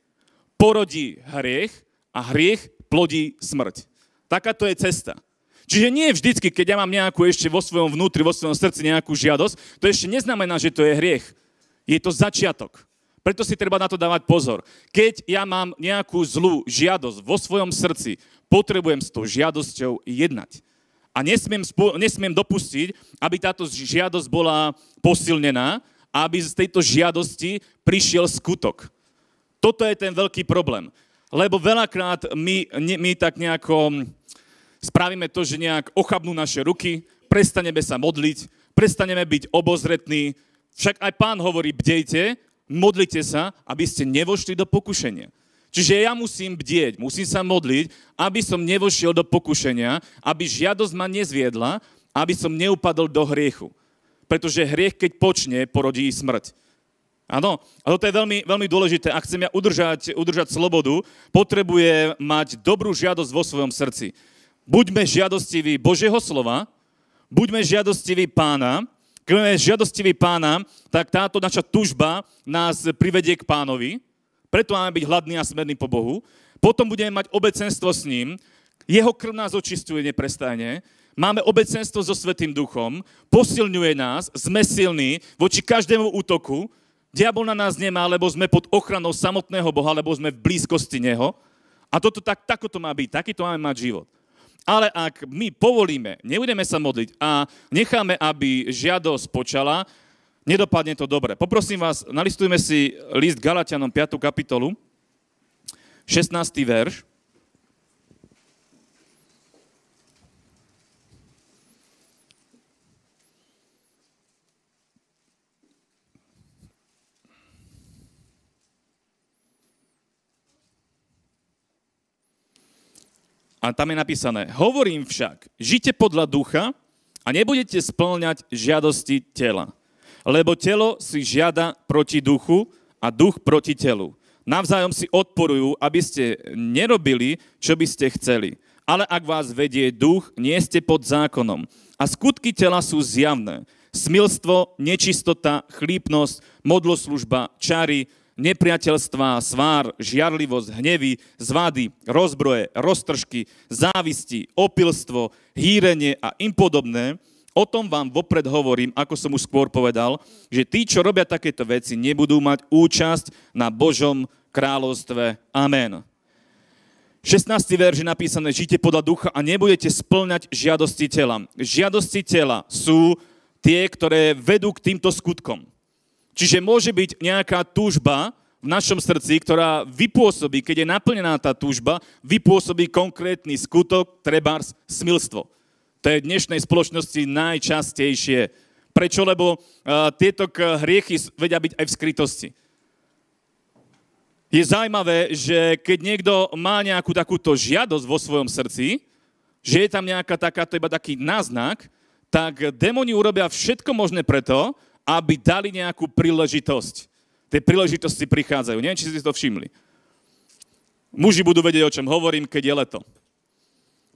porodí hriech a hriech plodí smrť. Takáto je cesta. Čiže nie vždycky, keď ja mám nejakú ešte vo svojom vnútri, vo svojom srdci nejakú žiadosť, to ešte neznamená, že to je hriech. Je to začiatok. Preto si treba na to dávať pozor. Keď ja mám nejakú zlú žiadosť vo svojom srdci, potrebujem s tou žiadosťou jednať. A nesmiem dopustiť, aby táto žiadosť bola posilnená a aby z tejto žiadosti prišiel skutok. Toto je ten veľký problém. Lebo veľakrát my tak nejako spravíme to, že nejak ochabnú naše ruky, prestaneme sa modliť, prestaneme byť obozretní. Však aj Pán hovorí, bdejte, modlite sa, aby ste nevošli do pokušenia. Čiže ja musím bdieť, musím sa modliť, aby som nevošiel do pokušenia, aby žiadosť ma nezviedla, aby som neupadol do hriechu. Pretože hriech, keď počne, porodí smrť. Áno, a toto je veľmi, veľmi dôležité. Ak chcem ja udržať slobodu, potrebuje mať dobrú žiadosť vo svojom srdci. Buďme žiadostiví Božieho slova, buďme žiadostiví Pána. Keď sme žiadostiví Pána, tak táto naša túžba nás privedie k Pánovi. Preto máme byť hladní a smerní po Bohu. Potom budeme mať obecenstvo s ním. Jeho krv nás očistuje neprestajne. Máme obecenstvo so Svätým Duchom. Posilňuje nás. Sme silní voči každému útoku. Diabol na nás nemá, lebo sme pod ochranou samotného Boha, lebo sme v blízkosti Neho. A toto takoto má byť. Takýto máme mať život. Ale ak my povolíme, nebudeme sa modliť a necháme, aby žiadosť počala, nedopadne to dobre. Poprosím vás, nalistujme si list Galatianom 5. kapitolu, 16. verš. A tam je napísané, hovorím však, žite podľa ducha a nebudete spĺňať žiadosti tela. Lebo telo si žiada proti duchu a duch proti telu. Navzájom si odporujú, aby ste nerobili, čo by ste chceli. Ale ak vás vedie duch, nie ste pod zákonom. A skutky tela sú zjavné. Smilstvo, nečistota, chlípnosť, modloslužba, čary, nepriateľstva, svár, žiarlivosť, hnevy, zvady, rozbroje, roztržky, závisti, opilstvo, hýrenie a im podobné. O tom vám vopred hovorím, ako som už skôr povedal, že tí, čo robia takéto veci, nebudú mať účasť na Božom kráľovstve. Amen. 16. verš je napísané, žite podľa ducha a nebudete splňať žiadosti tela. Žiadosti tela sú tie, ktoré vedú k týmto skutkom. Čiže môže byť nejaká túžba v našom srdci, ktorá vypôsobí, keď je naplnená tá túžba, vypôsobí konkrétny skutok, trebárs smilstvo. To je v dnešnej spoločnosti najčastejšie. Prečo? Lebo tieto hriechy vedia byť aj v skrytosti. Je zaujímavé, že keď niekto má nejakú takúto žiadosť vo svojom srdci, že je tam nejaká takáto iba taký náznak, tak démoni urobia všetko možné preto, aby dali nejakú príležitosť. Tie príležitosti prichádzajú. Neviem, či si to všimli. Muži budú vedieť, o čom hovorím, keď je leto.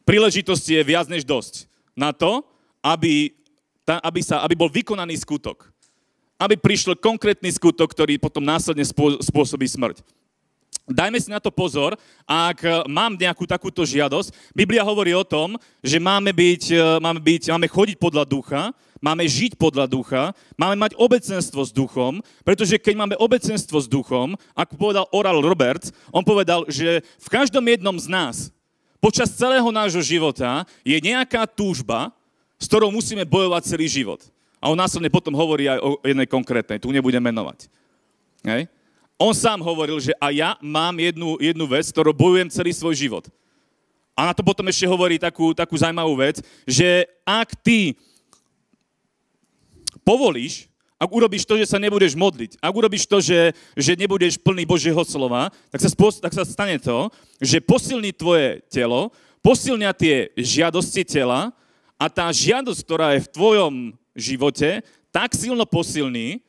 Príležitosti je viac než dosť na to, aby bol vykonaný skutok. Aby prišiel konkrétny skutok, ktorý potom následne spôsobí smrť. Dajme si na to pozor, ak mám nejakú takúto žiadosť. Biblia hovorí o tom, že máme chodiť podľa ducha, máme žiť podľa ducha, máme mať obecenstvo s duchom, pretože keď máme obecenstvo s duchom, ako povedal Oral Roberts, on povedal, že v každom jednom z nás počas celého nášho života je nejaká túžba, s ktorou musíme bojovať celý život. A on následne potom hovorí aj o jednej konkrétnej, tu nebudem menovať. Hej? On sám hovoril, že a ja mám jednu vec, ktorou bojujem celý svoj život. A na to potom ešte hovorí takú zaujímavú vec, že ak ty povolíš, ak urobíš to, že sa nebudeš modliť, ak urobíš to, že nebudeš plný Božieho slova, tak sa stane to, že posilní tvoje telo, posilnia tie žiadosti tela a tá žiadosť, ktorá je v tvojom živote, tak silno posilní,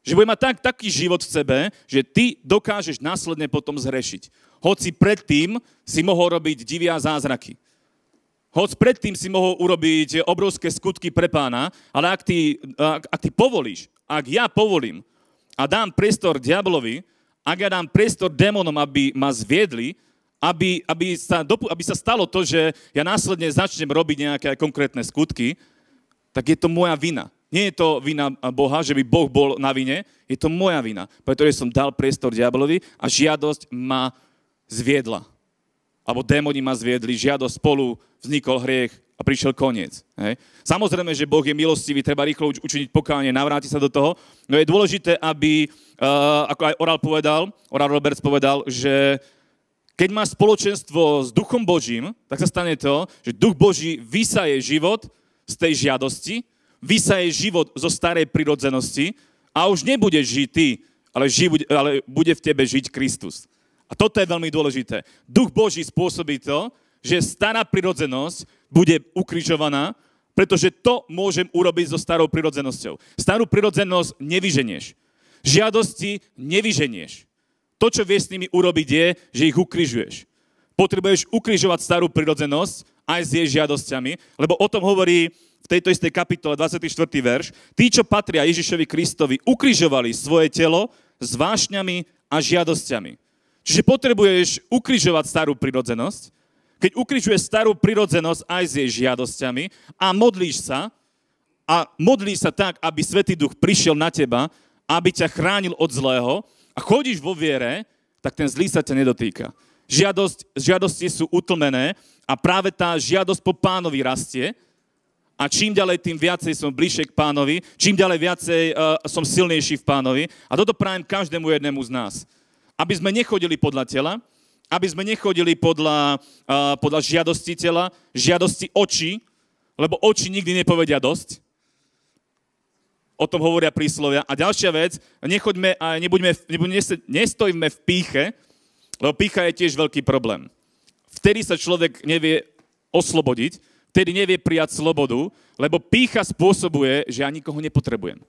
že bude mať taký život v sebe, že ty dokážeš následne potom zhrešiť. Hoci predtým si mohol robiť divia zázraky. Hoci predtým si mohol urobiť obrovské skutky pre pána, ale ak ty povolíš, ak ja povolím a dám priestor diablovi, ak ja dám priestor démonom, aby ma zviedli, aby sa stalo to, že ja následne začnem robiť nejaké konkrétne skutky, tak je to moja vina. Nie je to vina Boha, že by Boh bol na vine, je to moja vina, pretože som dal priestor diablovi a žiadosť ma zviedla. Alebo démoni ma zviedli, žiadosť, spolu vznikol hriech a prišiel koniec. Hej. Samozrejme, že Boh je milostivý, treba rýchlo učiniť pokánie, navráti sa do toho, no je dôležité, aby, ako aj Oral Roberts povedal, že keď máš spoločenstvo s Duchom Božím, tak sa stane to, že Duch Boží vysaje život z tej žiadosti, vysaje život zo starej prirodzenosti a už nebudeš žiť ty, ale bude v tebe žiť Kristus. A toto je veľmi dôležité. Duch Boží spôsobí to, že stará prirodzenosť bude ukrižovaná, pretože to môžem urobiť so starou prirodzenosťou. Starú prirodzenosť nevyženieš. Žiadosti nevyženieš. To, čo vieš s nimi urobiť, je, že ich ukrižuješ. Potrebuješ ukrižovať starú prirodzenosť aj s jej žiadosťami, lebo o tom hovorí v tejto istej kapitole 24. verš. Tí, čo patria Ježišovi Kristovi, ukrižovali svoje telo s vášňami a žiadosťami. Čiže potrebuješ ukrižovať starú prirodzenosť. Keď ukrižuješ starú prirodzenosť aj s jej žiadosťami a modlíš sa tak, aby Svätý Duch prišiel na teba, aby ťa chránil od zlého a chodíš vo viere, tak ten zlý sa ťa nedotýka. Žiadosti sú utlmené a práve tá žiadosť po pánovi rastie. A čím ďalej, tým viacej som bližšie k pánovi, čím ďalej viacej som silnejší v pánovi. A toto prajem každému jednému z nás. Aby sme nechodili podľa tela, aby sme nechodili podľa žiadosti tela, žiadosti očí, lebo oči nikdy nepovedia dosť. O tom hovoria príslovia. A ďalšia vec, nestojme v pýche, lebo pýcha je tiež veľký problém. Vtedy sa človek nevie oslobodiť, vtedy nevie prijať slobodu, lebo pýcha spôsobuje, že ja nikoho nepotrebujem.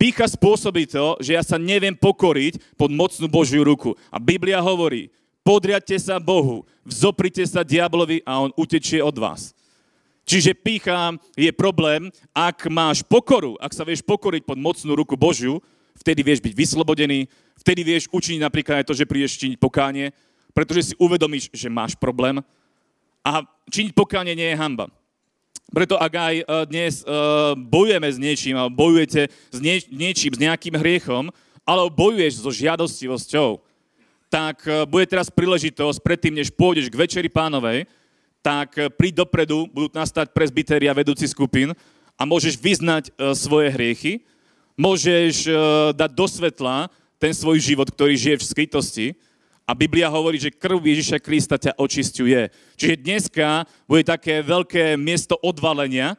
Pýcha spôsobí to, že ja sa neviem pokoriť pod mocnú Božiu ruku. A Biblia hovorí, podriadte sa Bohu, vzoprite sa diablovi a on utečie od vás. Čiže pýcha je problém, ak máš pokoru, ak sa vieš pokoriť pod mocnú ruku Božiu, vtedy vieš byť vyslobodený, vtedy vieš učiniť napríklad aj to, že prídeš činiť pokánie, pretože si uvedomíš, že máš problém. A činiť pokánie nie je hanba. Preto ak aj dnes bojujeme s niečím, alebo bojujete s niečím, s nejakým hriechom, alebo bojuješ so žiadostivosťou, tak bude teraz príležitosť, predtým, než pôjdeš k Večeri Pánovej, tak príď dopredu, budú nastať presbytéri a vedúci skupín a môžeš vyznať svoje hriechy, môžeš dať do svetla ten svoj život, ktorý žije v skrytosti. A Biblia hovorí, že krv Ježiša Krista ťa očisťuje. Čiže dneska bude také veľké miesto odvalenia,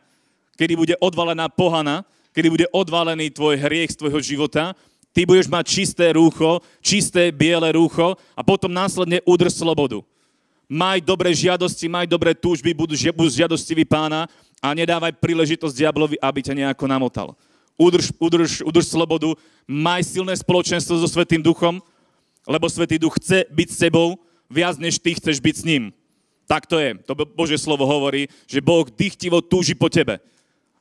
kedy bude odvalená pohana, kedy bude odvalený tvoj hriech z tvojho života. Ty budeš mať čisté rúcho, čisté biele rúcho a potom následne udr slobodu. Maj dobré žiadosti, maj dobré túžby, buď žiadostivý Pána a nedávaj príležitosť diablovi, aby ťa nejako namotal. Udrž slobodu, maj silné spoločenstvo so Svätým Duchom, lebo Svätý Duch chce byť s sebou viac, než ty chceš byť s ním. Tak to je. To Božie slovo hovorí, že Boh dychtivo túži po tebe.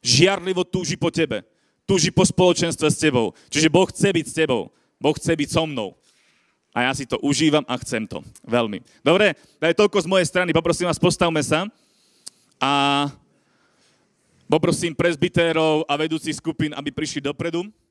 Žiarlivo túži po tebe. Túži po spoločenstve s tebou. Čiže Boh chce byť s tebou. Boh chce byť so mnou. A ja si to užívam a chcem to. Veľmi. Dobre, to je toľko z mojej strany. Poprosím vás, postavme sa. A poprosím presbytérov a vedúcich skupín, aby prišli dopredu.